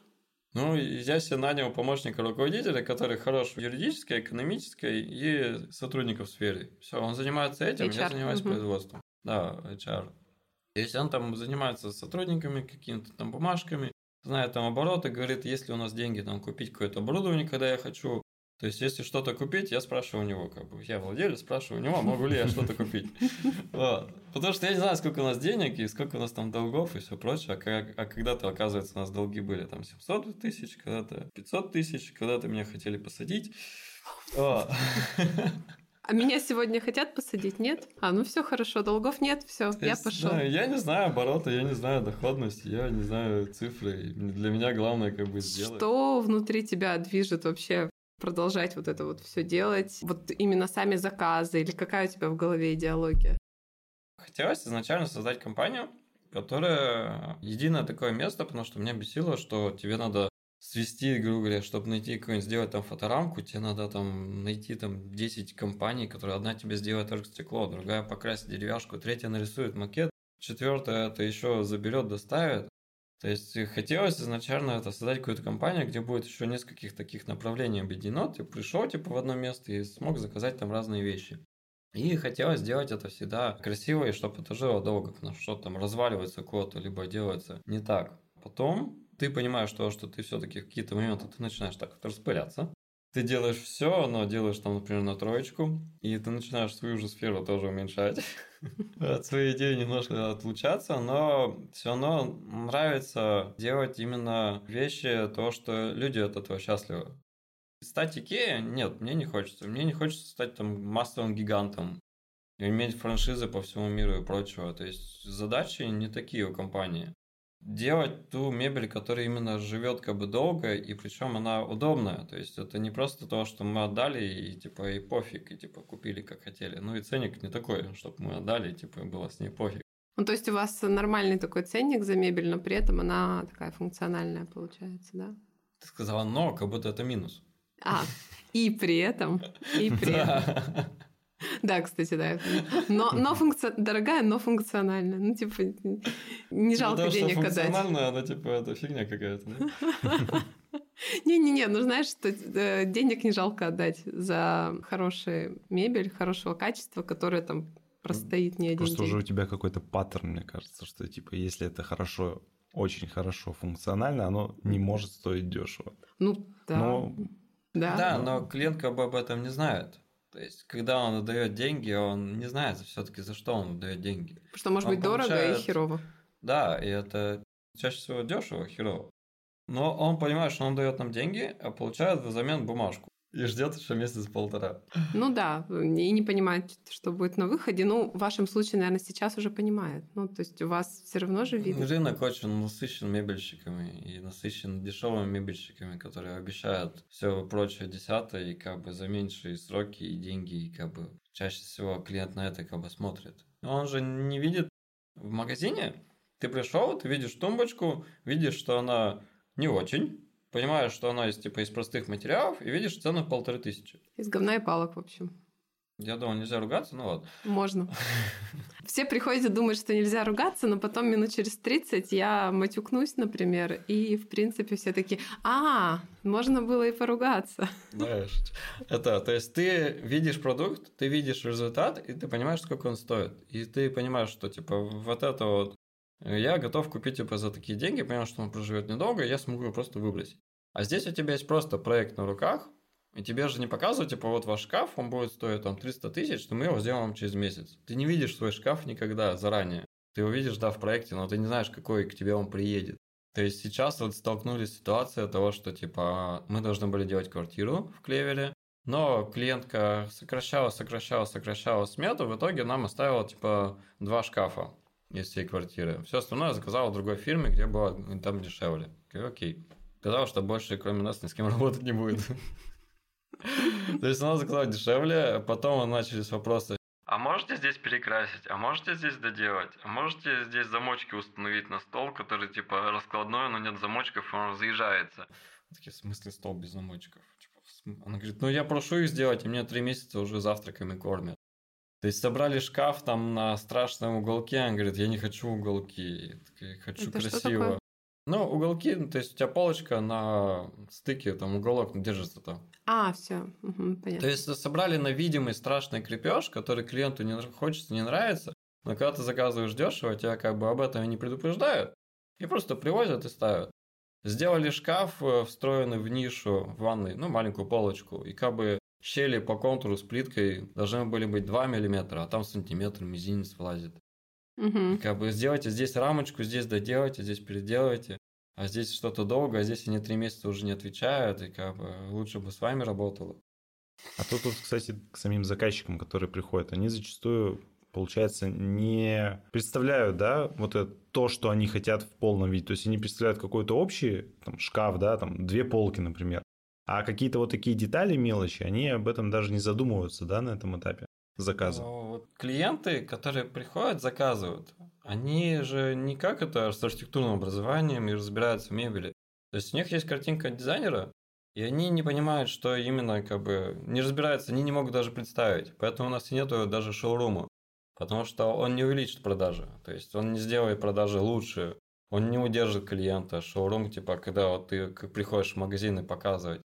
Ну, я себе нанял помощника руководителя, который хорош в юридической, экономической и сотрудников в сфере. Все, он занимается этим, эйч ар. Я занимаюсь угу. производством. Да, эйч ар. Если он там занимается сотрудниками, какими-то там бумажками, знает там обороты, говорит, есть ли у нас деньги там купить какое-то оборудование, когда я хочу. То есть, если что-то купить, я спрашиваю у него, как бы, я владелец, спрашиваю у него, могу ли я что-то купить. Потому что я не знаю, сколько у нас денег и сколько у нас там долгов и все прочее. А когда-то, оказывается, у нас долги были там семьсот тысяч, когда-то пятьсот тысяч, когда-то меня хотели посадить. А меня сегодня хотят посадить, нет? А, ну все хорошо, долгов нет, все, я пошел. Да, я не знаю оборота, я не знаю доходности, я не знаю цифры. Для меня главное как бы сделать. Что внутри тебя движет вообще? Продолжать вот это вот все делать, вот именно сами заказы, или какая у тебя в голове идеология? Хотелось изначально создать компанию, которая единое такое место, потому что меня бесило, что тебе надо свести, грубо говоря, чтобы найти какую-нибудь, сделать там фоторамку, тебе надо там найти там десять компаний, которые одна тебе сделает оргстекло, другая покрасит деревяшку, третья нарисует макет, четвертая это еще заберет, доставит. То есть хотелось изначально это создать какую-то компанию, где будет еще нескольких таких направлений объединено. Ты пришел типа в одно место и смог заказать там разные вещи. И хотелось сделать это всегда красиво, и чтобы это жило долго, потому что там разваливается кого-то, либо делается не так. Потом ты понимаешь то, что ты все-таки в какие-то моменты ты начинаешь так вот распыляться. Ты делаешь все, но делаешь там, например, на троечку, и ты начинаешь свою же сферу тоже уменьшать, от своей идеи немножко отлучаться, но все равно нравится делать именно вещи, то, что люди от этого счастливы. Стать Икеей? Нет, мне не хочется. Мне не хочется стать там массовым гигантом, иметь франшизы по всему миру и прочего. То есть задачи не такие у компании. Делать ту мебель, которая именно живет как бы долго, и причем она удобная. То есть это не просто то, что мы отдали и типа и пофиг, и типа купили как хотели. Ну и ценник не такой, чтобы мы отдали, и типа было с ней пофиг. Ну, то есть у вас нормальный такой ценник за мебель, но при этом она такая функциональная получается, да? Ты сказала «но», как будто это минус. А, и при этом, и при этом. Да, кстати, да. Но, но функци... Дорогая, но функциональная. Ну, типа, не жалко ну, денег отдать. Функциональная, она, типа, это фигня какая-то. Не-не-не, ну, знаешь, что денег не жалко отдать за хорошую мебель, хорошего качества, которая там простоит не один день. Просто уже у тебя какой-то паттерн, мне кажется, что, типа, если это хорошо, очень хорошо функционально, оно не может стоить дешево. Ну, да. Да, но клиент как бы об этом не знает. То есть, когда он отдает деньги, он не знает все-таки, за что он отдает деньги. Потому что может он быть получает... дорого и херово. Да, и это чаще всего дешево, херово. Но он понимает, что он дает нам деньги, а получает взамен бумажку. И ждет еще месяц-полтора. Ну да, и не понимает, что будет на выходе. Ну, в вашем случае, наверное, сейчас уже понимает. Ну, то есть, у вас все равно же видно. Рынок очень насыщен мебельщиками и насыщен дешевыми мебельщиками, которые обещают все прочее десятое, и как бы за меньшие сроки и деньги, и как бы чаще всего клиент на это как бы смотрит. Но он же не видит в магазине. Ты пришел, ты видишь тумбочку, видишь, что она не очень. Понимаешь, что она из, типа, из простых материалов, и видишь цену в полторы тысячи. Из говна и палок, в общем. Я думал, нельзя ругаться, ну ладно. Можно. Все приходят и думают, что нельзя ругаться, но потом минут через тридцать я матюкнусь, например, и, в принципе, все такие, а, можно было и поругаться. Знаешь, это, то есть ты видишь продукт, ты видишь результат, и ты понимаешь, сколько он стоит. И ты понимаешь, что, типа, вот это вот, я готов купить типа, за такие деньги, понял, что он проживет недолго, и я смогу его просто выбросить. А здесь у тебя есть просто проект на руках, и тебе же не показывают, типа, вот ваш шкаф, он будет стоить там триста тысяч, то мы его сделаем через месяц. Ты не видишь свой шкаф никогда заранее. Ты его видишь, да, в проекте, но ты не знаешь, какой к тебе он приедет. То есть сейчас вот столкнулись с ситуацией того, что, типа, мы должны были делать квартиру в Клевере, но клиентка сокращала, сокращала, сокращала смету, в итоге нам оставила, типа, два шкафа из всей квартиры. Все остальное я заказал в другой фирме, где было там дешевле. Окей. Казалось, что больше, кроме нас, ни с кем работать не будет. То есть она заказала дешевле, потом начались вопросы. А можете здесь перекрасить? А можете здесь доделать? А можете здесь замочки установить на стол, который типа раскладной, но нет замочков, и он заезжается? Такие, в смысле стол без замочков? Она говорит, ну я прошу их сделать, и мне три месяца уже завтраками кормят. То есть собрали шкаф там на страшном уголке, он говорит, я не хочу уголки, я хочу это красиво. Ну, уголки, то есть у тебя полочка на стыке, там уголок держится там. А, все, угу, понятно. То есть собрали на видимый страшный крепеж, который клиенту не хочется, не нравится, но когда ты заказываешь дешево, тебя как бы об этом и не предупреждают, и просто привозят и ставят. Сделали шкаф, встроенный в нишу в ванной, ну, маленькую полочку, и как бы щели по контуру с плиткой должны были быть два миллиметра, а там сантиметр, мизинец влазит. Угу. Как бы сделайте здесь рамочку, здесь доделайте, здесь переделайте, а здесь что-то долго, а здесь они три месяца уже не отвечают, и как бы лучше бы с вами работало. А тут, кстати, к самим заказчикам, которые приходят, они зачастую, получается, не представляют, да, вот это, то, что они хотят в полном виде. То есть они представляют какой-то общий там, шкаф, да, там две полки, например. А какие-то вот такие детали, мелочи, они об этом даже не задумываются, да, на этом этапе заказа. Ну, вот клиенты, которые приходят, заказывают, они же не как это с архитектурным образованием и разбираются в мебели. То есть у них есть картинка дизайнера, и они не понимают, что именно как бы не разбираются, они не могут даже представить. Поэтому у нас и нету даже шоурума, потому что он не увеличит продажи, то есть он не сделает продажи лучше, он не удержит клиента. Шоурум, типа, когда вот ты приходишь в магазин и показывать.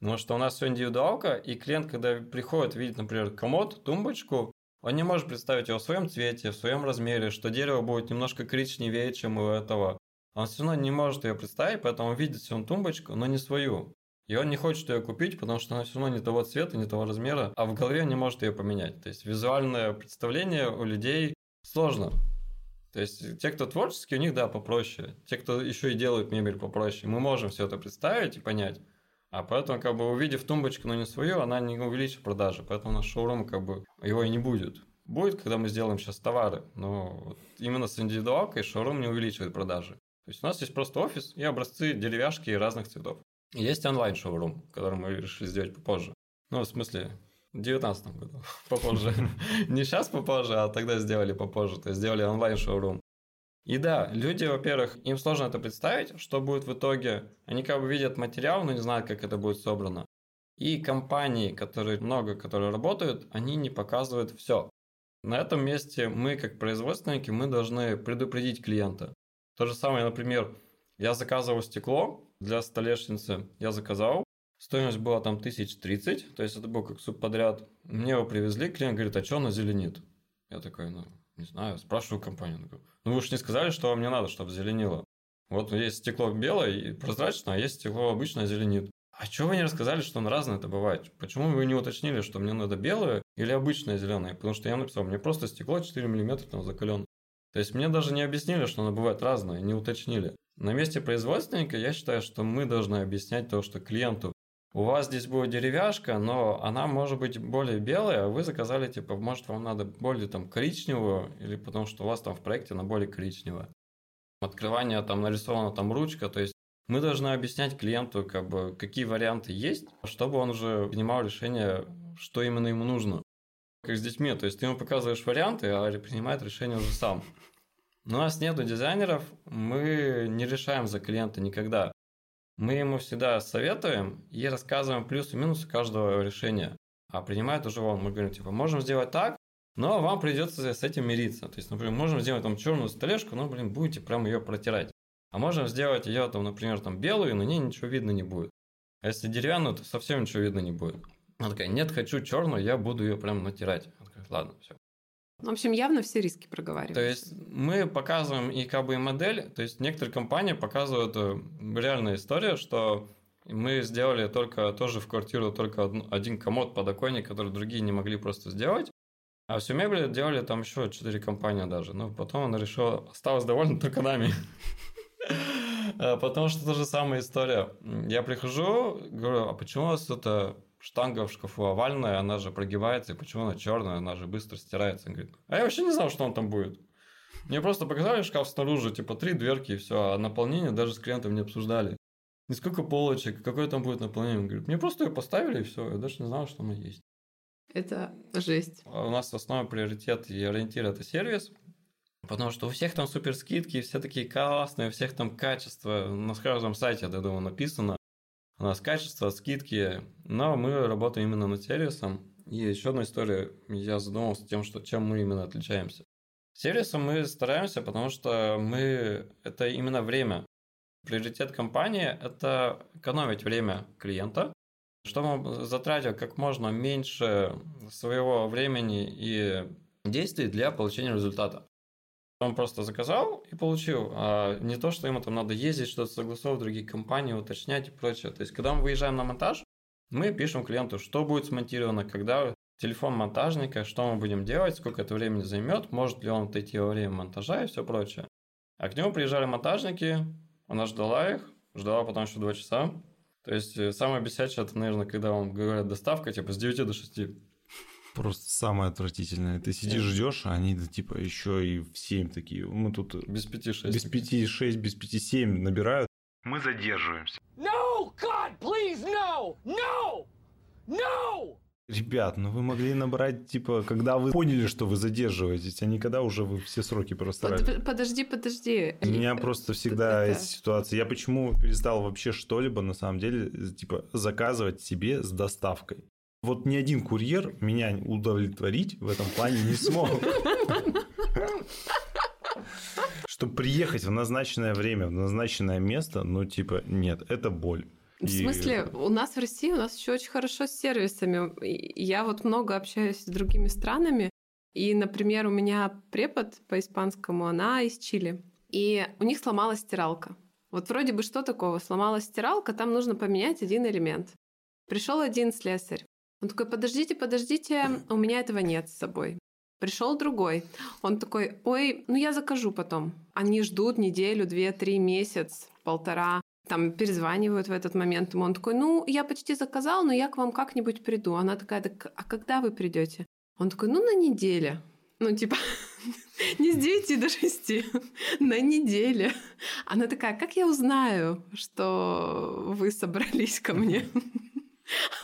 Потому что у нас все индивидуалка, и клиент, когда приходит, видит, например, комод, тумбочку, он не может представить его в своем цвете, в своем размере, что дерево будет немножко коричневее, чем у этого. Он все равно не может ее представить, поэтому видит всю тумбочку, но не свою. И он не хочет ее купить, потому что она все равно не того цвета, не того размера, а в голове он не может ее поменять. То есть визуальное представление у людей сложно. То есть те, кто творческие, у них, да, попроще. Те, кто еще и делают мебель попроще, мы можем все это представить и понять. А поэтому, как бы, увидев тумбочку, но не свою, она не увеличит продажи. Поэтому наш шоурум, как бы, его и не будет. Будет, когда мы сделаем сейчас товары, но вот именно с индивидуалкой шоурум не увеличивает продажи. То есть у нас есть просто офис и образцы деревяшки разных цветов. И есть онлайн-шоурум, который мы решили сделать попозже. Ну, в смысле, в девятнадцатом году попозже. Не сейчас попозже, а тогда сделали попозже. То есть сделали онлайн-шоурум. И да, люди, во-первых, им сложно это представить, что будет в итоге. Они как бы видят материал, но не знают, как это будет собрано. И компании, которые много, которые работают, они не показывают все. На этом месте мы, как производственники, мы должны предупредить клиента. То же самое, например, я заказывал стекло для столешницы, я заказал, стоимость была там тысяча тридцать, то есть это был как субподряд. Мне его привезли, клиент говорит, а что оно зеленит? Я такой, ну... не знаю, спрашиваю компанию. Ну, вы же не сказали, что вам не надо, чтобы зеленило. Вот есть стекло белое и прозрачное, а есть стекло обычное, зеленит. А чего вы не рассказали, что он разное это бывает? Почему вы не уточнили, что мне надо белое или обычное зеленое? Потому что я написал, мне просто стекло четыре миллиметра там закалено. То есть мне даже не объяснили, что оно бывает разное, не уточнили. На месте производственника я считаю, что мы должны объяснять то, что клиенту. У вас здесь будет деревяшка, но она может быть более белая, а вы заказали, типа, может, вам надо более там коричневую, или потому что у вас там в проекте она более коричневая. Открывание там нарисована там ручка, то есть мы должны объяснять клиенту, как бы, какие варианты есть, чтобы он уже принимал решение, что именно ему нужно. Как с детьми, то есть ты ему показываешь варианты, а принимает решение уже сам. Но у нас нету дизайнеров, мы не решаем за клиента никогда. Мы ему всегда советуем и рассказываем плюсы и минусы каждого решения. А принимает уже он. Мы говорим, типа, можем сделать так, но вам придется с этим мириться. То есть, например, можем сделать там черную столешку, но, блин, будете прям ее протирать. А можем сделать ее, там, например, там, белую, но на ней ничего видно не будет. А если деревянную, то совсем ничего видно не будет. Она такая, нет, хочу черную, я буду ее прям натирать. Он говорит, ладно, все. В общем, явно все риски проговариваются. То есть мы показываем и как бы и модель, то есть некоторые компании показывают реальную историю, что мы сделали только тоже в квартиру только один комод, подоконник, который другие не могли просто сделать, а всю мебель делали там еще четыре компании даже, но потом она решила, осталась довольна только нами. Потому что та же самая история. Я прихожу, говорю, а почему у вас это... штанга в шкафу овальная, она же прогибается, и почему она черная, она же быстро стирается. Он говорит, а я вообще не знал, что он там будет. Мне просто показали шкаф снаружи, типа три дверки и все, а наполнение даже с клиентом не обсуждали. И сколько полочек, какое там будет наполнение. Он говорит, мне просто ее поставили и все, я даже не знал, что она есть. Это жесть. У нас основной приоритет и ориентир – это сервис, потому что у всех там супер скидки, все такие классные, у всех там качество. На каждом сайте, я думаю, написано. У нас качество, скидки, но мы работаем именно над сервисом. И еще одна история, я задумался тем, что чем мы именно отличаемся. Сервисом мы стараемся, потому что мы это именно время. Приоритет компании – это экономить время клиента, чтобы он затратил как можно меньше своего времени и действий для получения результата. Он просто заказал и получил, а не то, что ему там надо ездить, что-то согласовывать, другие компании уточнять и прочее. То есть, когда мы выезжаем на монтаж, мы пишем клиенту, что будет смонтировано, когда телефон монтажника, что мы будем делать, сколько это времени займет, может ли он отойти во время монтажа и все прочее. А к нему приезжали монтажники, она ждала их, ждала потом еще два часа. То есть, самое бесячее, это, наверное, когда вам говорят доставка, типа, с девяти до шести. Просто самое отвратительное. Ты сидишь, ждешь, а они типа еще и в семь такие. Мы тут без пяти шесть. Без пяти шесть, без пяти семь набирают. Мы задерживаемся. No, God, please, no! No! No! Ребят, ну вы могли набрать, типа, когда вы поняли, что вы задерживаетесь, а не когда уже вы все сроки просрали. Подожди, подожди. У меня просто всегда эта ситуация. Я почему перестал вообще что-либо, на самом деле, типа, заказывать себе с доставкой? Вот ни один курьер меня удовлетворить в этом плане не смог. Чтобы приехать в назначенное время, в назначенное место, ну, типа, нет, это боль. В смысле, у нас в России, у нас еще очень хорошо с сервисами. Я вот много общаюсь с другими странами. И, например, у меня препод по испанскому, она из Чили. И у них сломалась стиралка. Вот вроде бы что такого? Сломалась стиралка, там нужно поменять один элемент. Пришел один слесарь. Он такой, подождите, подождите, у меня этого нет с собой. Пришел другой. Он такой, ой, ну я закажу потом. Они ждут неделю, две, три, месяц, полтора. там перезванивают в этот момент. Он такой: ну, я почти заказал, но я к вам как-нибудь приду. Она такая: так, а когда вы придете? Он такой: ну, на неделе. Ну, типа, не с девяти до шести, на неделе. Она такая: как я узнаю, что вы собрались ко мне?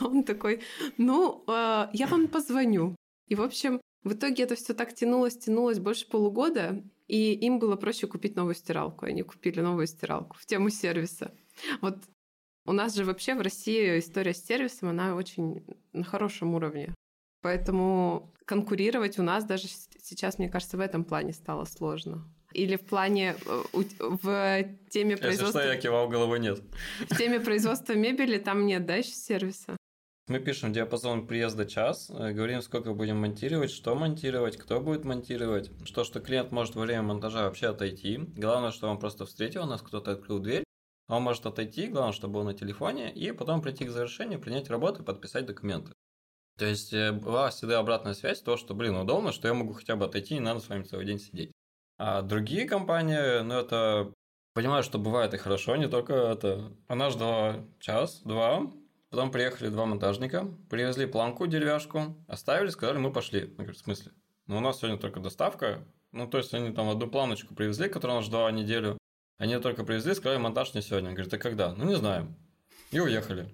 Он такой: ну, э, я вам позвоню. И, в общем, в итоге это все так тянулось, тянулось больше полугода, и им было проще купить новую стиралку. Они купили новую стиралку в тему сервиса. Вот у нас же вообще в России история с сервисом, она очень на хорошем уровне. Поэтому конкурировать у нас даже сейчас, мне кажется, в этом плане стало сложно. Или в плане в теме производства... Если что, я кивал головой нет. В теме производства мебели там нет, да, еще сервиса? Мы пишем диапазон приезда час, говорим, сколько будем монтировать, что монтировать, кто будет монтировать, что, что клиент может во время монтажа вообще отойти. Главное, что он просто встретил нас, кто-то открыл дверь, он может отойти, главное, чтобы он на телефоне, и потом прийти к завершению, принять работу и подписать документы. То есть была всегда обратная связь, то, что, блин, удобно, что я могу хотя бы отойти, не надо с вами целый день сидеть. А другие компании, ну это, понимаю, что бывает и хорошо, не только это. Она ждала час-два, потом приехали два монтажника, привезли планку, деревяшку, оставили, сказали, мы пошли. Я говорю, в смысле? Ну у нас сегодня только доставка, ну то есть они там одну планочку привезли, которую она ждала неделю, они ее только привезли, сказали, монтаж не сегодня. Я говорю, а когда? Ну не знаем. И уехали.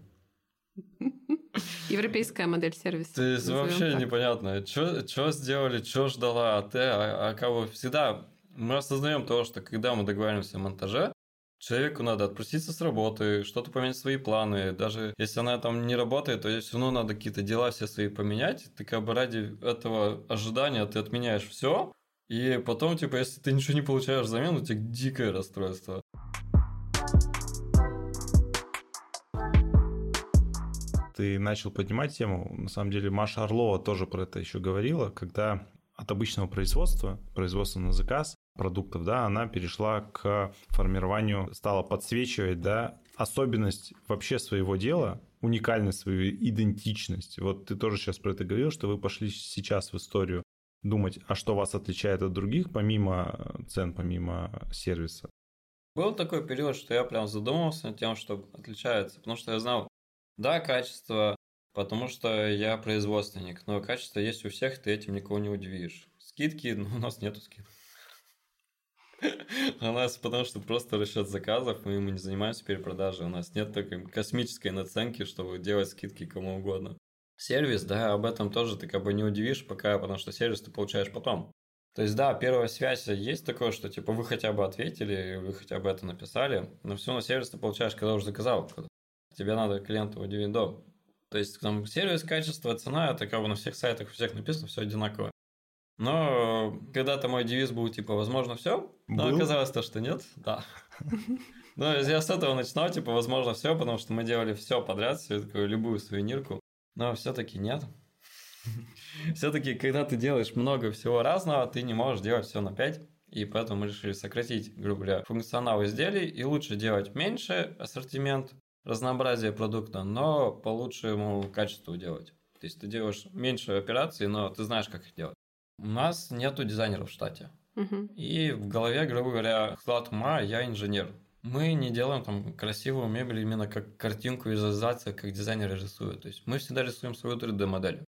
Европейская модель сервиса. То есть вообще так. Непонятно, что сделали, что ждала АТ, а, а кого всегда... Мы осознаем то, что когда мы договариваемся о монтаже, человеку надо отпроситься с работы, что-то поменять свои планы. Даже если она там не работает, то ей все равно надо какие-то дела все свои поменять. Так как бы ради этого ожидания ты отменяешь все, и потом, типа, если ты ничего не получаешь взамен, у тебя дикое расстройство. Ты начал поднимать тему. На самом деле Маша Орлова тоже про это еще говорила, когда от обычного производства, производства на заказ продуктов, да, она перешла к формированию, стала подсвечивать, да, особенность вообще своего дела, уникальность, свою идентичность. Вот ты тоже сейчас про это говорил, что вы пошли сейчас в историю думать, а что вас отличает от других, помимо цен, помимо сервиса. Был такой период, что я прям задумывался над тем, что отличается, потому что я знал, да, качество, потому что я производственник, но качество есть у всех, ты этим никого не удивишь. Скидки, ну, у нас нету скидок. У нас потому что просто расчет заказов, мы не занимаемся перепродажей, у нас нет такой космической наценки, чтобы делать скидки кому угодно. Сервис, да, об этом тоже ты как бы не удивишь пока, потому что сервис ты получаешь потом. То есть, да, первая связь есть такое, что типа вы хотя бы ответили, вы хотя бы это написали, но все равно сервис ты получаешь, когда уже заказал. Тебе надо клиенту удивить до. То есть, там сервис, качество, цена, это как бы на всех сайтах у всех написано, все одинаково. Но когда-то мой девиз был, типа, возможно, все, но был? Оказалось то, что нет, да. Но я с этого начинал, типа, возможно, все, потому что мы делали все подряд, всю такую любую сувенирку, но все-таки нет. Все-таки, когда ты делаешь много всего разного, ты не можешь делать все на пять. И поэтому мы решили сократить, грубо говоря, функционал изделий и лучше делать меньше ассортимент, разнообразие продукта, но по лучшему качеству делать. То есть ты делаешь меньше операций, но ты знаешь, как их делать. У нас нету дизайнеров в штате. Угу. И в голове, грубо говоря, склад ума, я инженер. Мы не делаем там красивую мебель именно как картинку, визуализация, как дизайнеры рисуют. То есть мы всегда рисуем свою три дэ модель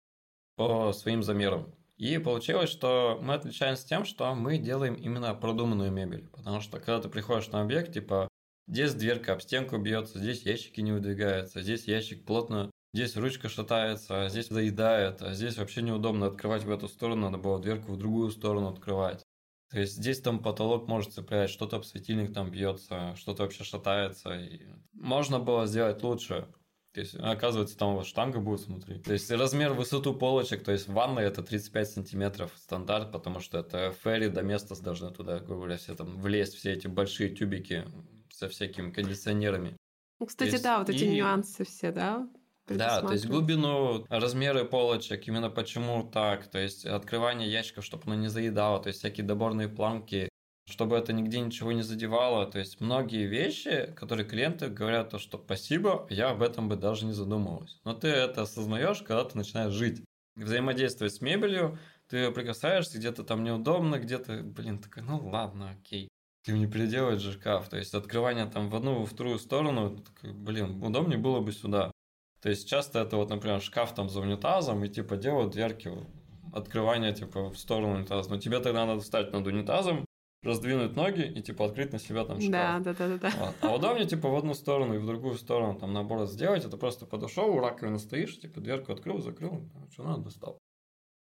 по своим замерам. И получилось, что мы отличаемся тем, что мы делаем именно продуманную мебель. Потому что когда ты приходишь на объект, типа здесь дверка об стенку бьется, здесь ящики не выдвигаются, здесь ящик плотно, здесь ручка шатается, здесь заедает, а здесь вообще неудобно открывать в эту сторону, надо было дверку в другую сторону открывать. То есть здесь там потолок может цеплять, что-то об светильник там бьется, что-то вообще шатается. И можно было сделать лучше. То есть, оказывается, там у вас штанга будет внутри. То есть, размер, высоту полочек, то есть, в ванной это тридцать пять сантиметров стандарт, потому что это ферри, доместос должны туда, грубо говоря, все там влезть, все эти большие тюбики со всякими кондиционерами. Кстати, есть, да, вот эти и... нюансы все, да? Да, то есть, глубину, размеры полочек, именно почему так, то есть, открывание ящиков, чтобы оно не заедало, то есть, всякие доборные планки, чтобы это нигде ничего не задевало. То есть, многие вещи, которые клиенты говорят, то, что спасибо, я об этом бы даже не задумывалась. Но ты это осознаешь, когда ты начинаешь жить. Взаимодействовать с мебелью, ты ее прикасаешься, где-то там неудобно, где-то, блин, такой, ну ладно, окей. ты не переделаешь же шкаф. То есть открывание там в одну, в вторую сторону, блин, удобнее было бы сюда. То есть часто это вот, например, шкаф там за унитазом, и типа делают дверки, открывание типа в сторону унитаза. Но тебе тогда надо встать над унитазом, раздвинуть ноги и типа открыть на себя там шкаф. Да, да, да, да, да. Вот. А удобнее типа в одну сторону и в другую сторону там наоборот сделать. Это просто подошел, у раковины стоишь, типа дверку открыл, закрыл, что надо, достал.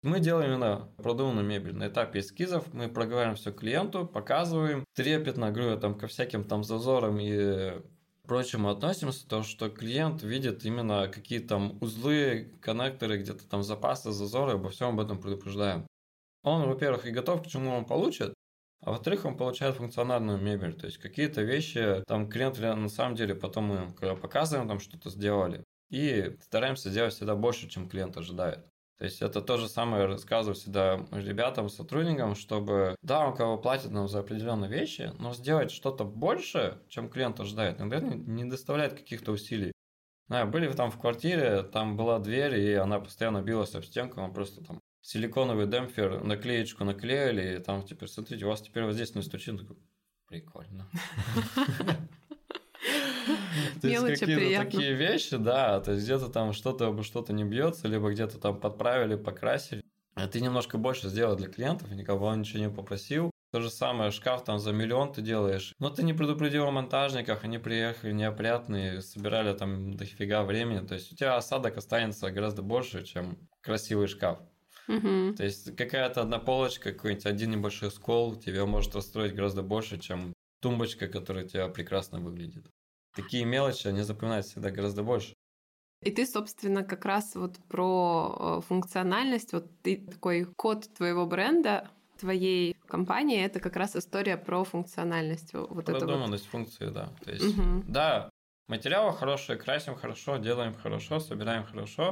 Мы делаем именно продуманную мебель. На этапе эскизов мы проговариваем все клиенту, показываем. Трепетно, говорю, там, ко всяким там зазорам и прочему относимся, то, что клиент видит именно какие там узлы, коннекторы, где-то там запасы, зазоры, обо всем об этом предупреждаем. Он, во-первых, и готов к чему он получит, а во-вторых, он получает функциональную мебель. То есть какие-то вещи там клиент на самом деле потом мы им показываем, там что-то сделали. И стараемся делать всегда больше, чем клиент ожидает. То есть это то же самое рассказываю всегда ребятам, сотрудникам, чтобы, да, он кого платит нам за определенные вещи, но сделать что-то больше, чем клиент ожидает, иногда не доставляет каких-то усилий. Да, были там в квартире, там была дверь, и она постоянно билась об стенку, он просто там силиконовый демпфер, наклеечку наклеили, и там теперь, смотрите, у вас теперь вот здесь не стучит. Такой, прикольно. То есть мелочи, какие-то приятно. Такие вещи, да, то есть где-то там что-то обо что-то не бьется, либо где-то там подправили, покрасили. А ты немножко больше сделал для клиентов, никого ничего не попросил. То же самое, шкаф там за миллион ты делаешь. Но ты не предупредил о монтажниках, они приехали неопрятные, собирали там дофига времени. То есть у тебя осадок останется гораздо больше, чем красивый шкаф. Угу. То есть какая-то одна полочка, какой-нибудь один небольшой скол тебя может расстроить гораздо больше, чем тумбочка, которая у тебя прекрасно выглядит. Такие мелочи, они запоминаются всегда гораздо больше. И ты, собственно, как раз вот про функциональность, вот ты такой код твоего бренда, твоей компании, это как раз история про функциональность. Вот продуманность вот. Функции, да. То есть, угу. Да, материалы хорошие, красим хорошо, делаем хорошо, собираем хорошо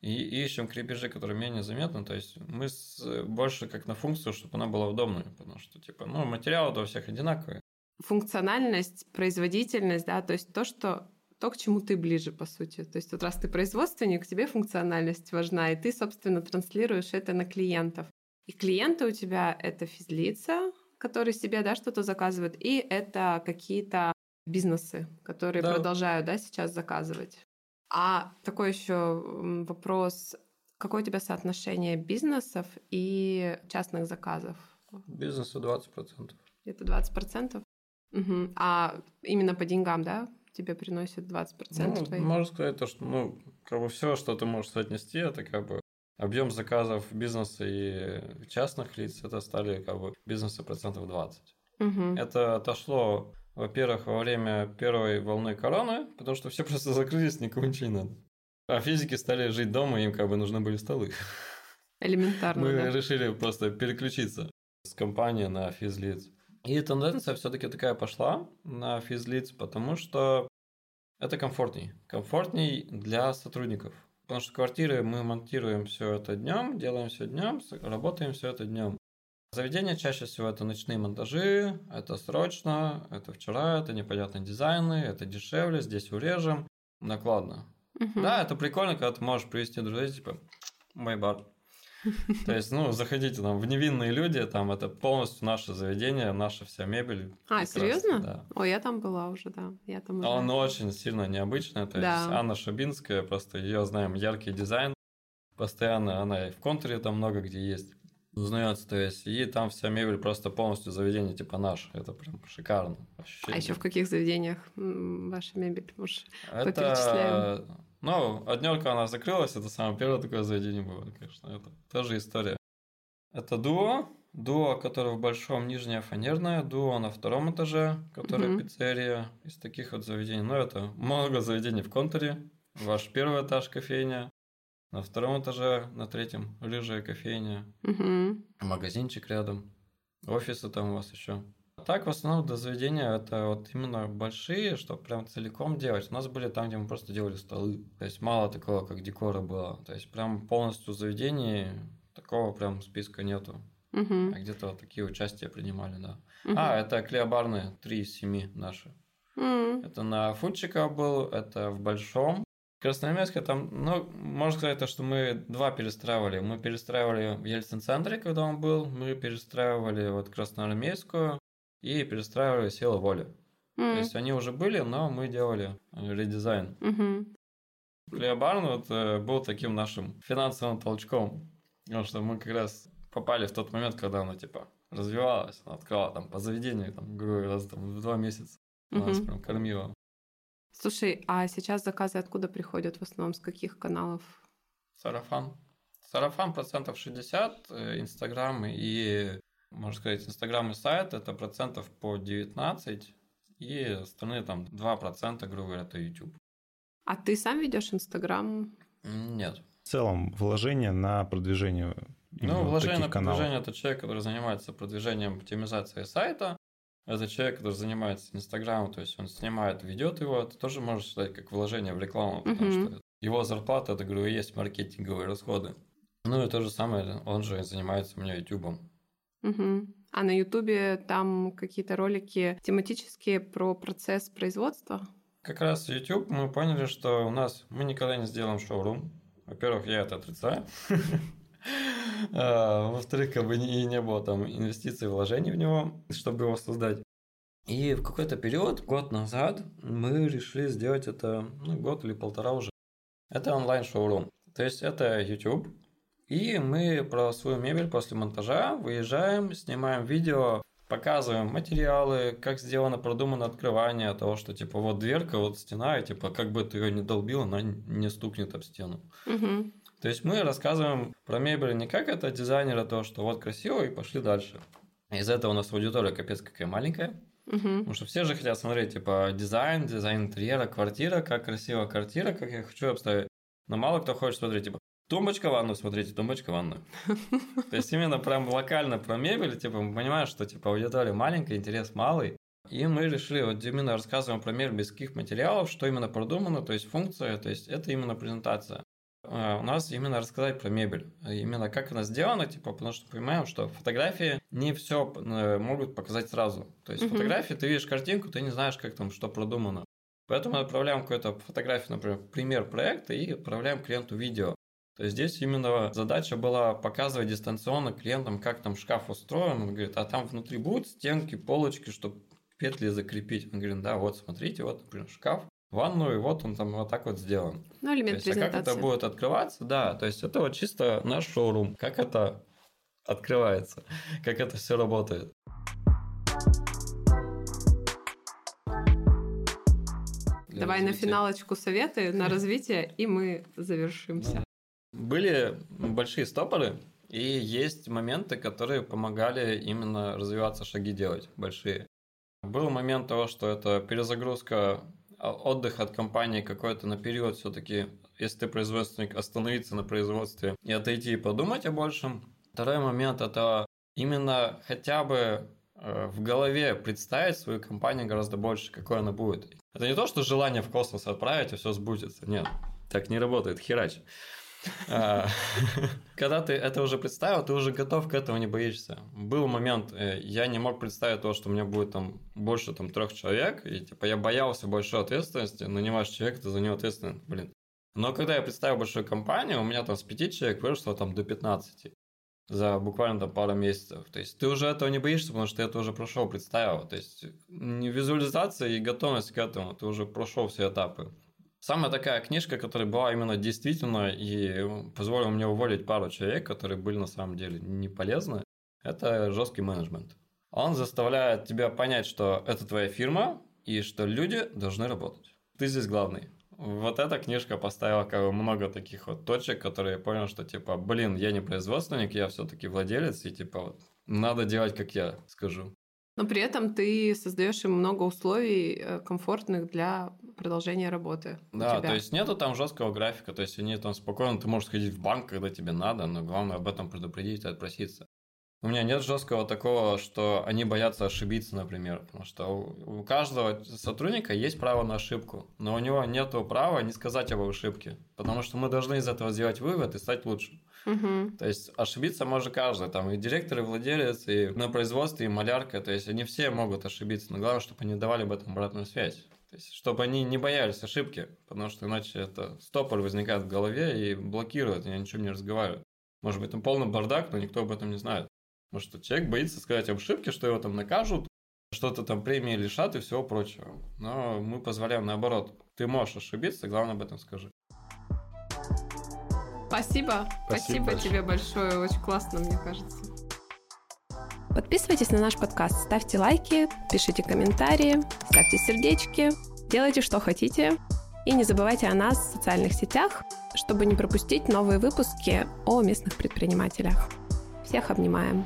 и ищем крепежи, которые менее заметны. То есть мы с, больше как на функцию, чтобы она была удобной, потому что типа, ну, материалы-то у всех одинаковые. Функциональность, производительность, да, то есть то, что, то, к чему ты ближе, по сути. То есть вот раз ты производственник, тебе функциональность важна, и ты, собственно, транслируешь это на клиентов. И клиенты у тебя — это физлица, которые себе, да, что-то заказывают, и это какие-то бизнесы, которые да. продолжают, да, сейчас заказывать. А такой еще вопрос, какое у тебя соотношение бизнесов и частных заказов? Бизнесу двадцать процентов. Это двадцать процентов? Угу. А именно по деньгам, да, тебе приносят двадцать процентов ну, твоих? Можно сказать, то, что ну, как бы все, что ты можешь соотнести, это как бы объем заказов бизнеса и частных лиц, это стали как бы бизнеса процентов двадцать. Угу. Это отошло, во-первых, во время первой волны короны, потому что все просто закрылись, никому ничего не надо. А физики стали жить дома, им как бы нужны были столы. Элементарно, Мы да? решили просто переключиться с компании на физлиц. И тенденция все-таки такая пошла на физлиц, потому что это комфортней. Комфортней для сотрудников. Потому что квартиры мы монтируем все это днем, делаем все днем, работаем все это днем. Заведения чаще всего это ночные монтажи, это срочно, это вчера, это непонятные дизайны, это дешевле, здесь урежем, накладно. Угу. Да, это прикольно, когда ты можешь привести друзей, типа, мой бар. То есть, ну, заходите там в «Невинные люди», там это полностью наше заведение, наша вся мебель. А, серьезно? Да. О, я там была уже, да. Я там уже... Он очень сильно необычный, то да. есть Анна Шубинская, просто ее знаем, яркий дизайн, постоянно она и в «Контуре» там много где есть, узнается, то есть, и там вся мебель просто полностью заведение типа наше, это прям шикарно. Ощущение. А еще в каких заведениях ваша мебель, уж это... поперечисляем? Ну, однёрка она закрылась, это самое первое такое заведение было, конечно, это тоже история. Это дуо, дуо, которое в большом, нижняя фанерная, дуо на втором этаже, которая mm-hmm. пиццерия, из таких вот заведений. Ну, это много заведений в Контуре, ваш первый этаж кофейня, на втором этаже, на третьем рыжая кофейня, mm-hmm. магазинчик рядом, офисы там у вас еще. Так, в основном, до заведения это вот именно большие, что прям целиком делать. У нас были там, где мы просто делали столы. То есть, мало такого, как декора было. То есть, прям полностью в заведении такого прям списка нету. Uh-huh. А где-то вот такие участия принимали, да. Uh-huh. А, это клеобарные три из семи наши. Uh-huh. Это на Фудчика был, это в Большом. Красноармейская там, ну, можно сказать, то, что мы два перестраивали. Мы перестраивали в Ельцин-центре, когда он был. Мы перестраивали вот Красноармейскую. и перестраивали силы воли. Mm. То есть они уже были, но мы делали редизайн. Mm-hmm. Хлебарн вот был таким нашим финансовым толчком, потому что мы как раз попали в тот момент, когда она типа развивалась, она открывала там по заведению, там, грубо раз там, в два месяца она mm-hmm. нас прям кормила. Слушай, а сейчас заказы откуда приходят в основном, с каких каналов? Сарафан. Сарафан процентов шестьдесят, Инстаграм и, можно сказать, Инстаграм и сайт, это процентов по девятнадцать, и остальные там два процента, грубо говоря, это YouTube. А ты сам ведешь Инстаграм? Нет. В целом, вложение на продвижение Ну, вложение на каналов. Продвижение – это человек, который занимается продвижением, оптимизацией сайта. Это человек, который занимается Инстаграмом, то есть он снимает, ведет его. Это тоже можно считать как вложение в рекламу, потому uh-huh. что его зарплата – это, говорю, есть маркетинговые расходы. Ну и то же самое, он же занимается у меня Ютубом. Uh-huh. А на Ютубе там какие-то ролики тематические про процесс производства? Как раз YouTube мы поняли, что у нас мы никогда не сделаем шоурум. Во-первых, я это отрицаю. Во-вторых, как бы и не было там инвестиций, вложений в него, чтобы его создать. И в какой-то период, год назад, мы решили сделать это, ну, год или полтора уже. Это онлайн-шоурум. То есть это YouTube. И мы про свою мебель после монтажа выезжаем, снимаем видео, показываем материалы, как сделано, продумано открывание того, что типа вот дверка, вот стена, и типа как бы ты ее не долбил, она не стукнет об стену. Угу. То есть мы рассказываем про мебель не как это дизайнера, то, что вот красиво, и пошли дальше. Из-за этого у нас аудитория капец какая маленькая, угу. потому что все же хотят смотреть типа дизайн, дизайн интерьера, квартира, как красиво квартира, как я хочу обставить. Но мало кто хочет смотреть типа тумбочка ванну, смотрите, тумбочка ванну. То есть именно прям локально про мебель, типа мы понимаем, что типа аудитория маленькая, интерес малый. И мы решили, вот именно рассказываем про мебель без каких материалов, что именно продумано, то есть функция, то есть это именно презентация. У нас именно рассказать про мебель, именно как она сделана, типа, потому что понимаем, что фотографии не все могут показать сразу. То есть фотографии, ты видишь картинку, ты не знаешь, как там что продумано. Поэтому мы отправляем какую-то фотографию, например, пример проекта и отправляем клиенту видео. То есть здесь именно задача была показывать дистанционно клиентам, как там шкаф устроен. Он говорит, а там внутри будут стенки, полочки, чтобы петли закрепить. Он говорит, да, вот смотрите, вот, например, шкаф, ванну, и вот он там вот так вот сделан. Ну, элемент презентации. А как это будет открываться, да, то есть это вот чисто наш шоурум, как это открывается, как это все работает. Давай развития. На финалочку советы, на развитие, и мы завершимся. Да. Были большие стопоры, и есть моменты, которые помогали именно развиваться, шаги делать большие. Был момент того, что это перезагрузка, отдых от компании какой-то на период все-таки, если ты производственник, остановиться на производстве и отойти и подумать о большем. Второй момент – это именно хотя бы в голове представить свою компанию гораздо больше, какой она будет. Это не то, что желание в космос отправить, и все сбудется. Нет, так не работает, херач. Когда ты это уже представил, ты уже готов к этому, не боишься. Был момент, я не мог представить то, что у меня будет там больше там, трех человек, и типа я боялся большой ответственности, нанимаешь человека, ты за него ответственен, блин. Но когда я представил большую компанию, у меня там с пяти человек выросло там до пятнадцати за буквально там пару месяцев. То есть ты уже этого не боишься, потому что ты это уже прошел, представил. То есть визуализация и готовность к этому, ты уже прошел все этапы. Самая такая книжка, которая была именно действительно и позволила мне уволить пару человек, которые были на самом деле не полезны, это «Жесткий менеджмент». Он заставляет тебя понять, что это твоя фирма и что люди должны работать. Ты здесь главный. Вот эта книжка поставила как бы много таких вот точек, которые я понял, что типа, блин, я не производственник, я все-таки владелец, и типа вот, надо делать, как я скажу. Но при этом ты создаешь им много условий комфортных для продолжения работы. Да, то есть нету там жесткого графика, то есть они там спокойно, ты можешь сходить в банк, когда тебе надо, но главное об этом предупредить и отпроситься. У меня нет жесткого такого, что они боятся ошибиться, например, потому что у каждого сотрудника есть право на ошибку, но у него нету права не сказать об ошибке, потому что мы должны из этого сделать вывод и стать лучше. Угу. То есть ошибиться может каждый, там и директор, и владелец, и на производстве, и малярка, то есть они все могут ошибиться, но главное, чтобы они давали об этом обратную связь, то есть чтобы они не боялись ошибки, потому что иначе это стопор возникает в голове и блокирует, и они ни о чем не разговаривают. Может быть, там полный бардак, но никто об этом не знает. Потому что человек боится сказать об ошибке, что его там накажут, что-то там премии лишат и всего прочего. Но мы позволяем наоборот. Ты можешь ошибиться, главное об этом скажи. Спасибо. Спасибо, Спасибо тебе большое. Очень классно, мне кажется. Подписывайтесь на наш подкаст, ставьте лайки, пишите комментарии, ставьте сердечки, делайте, что хотите. И не забывайте о нас в социальных сетях, чтобы не пропустить новые выпуски о местных предпринимателях. Всех обнимаем.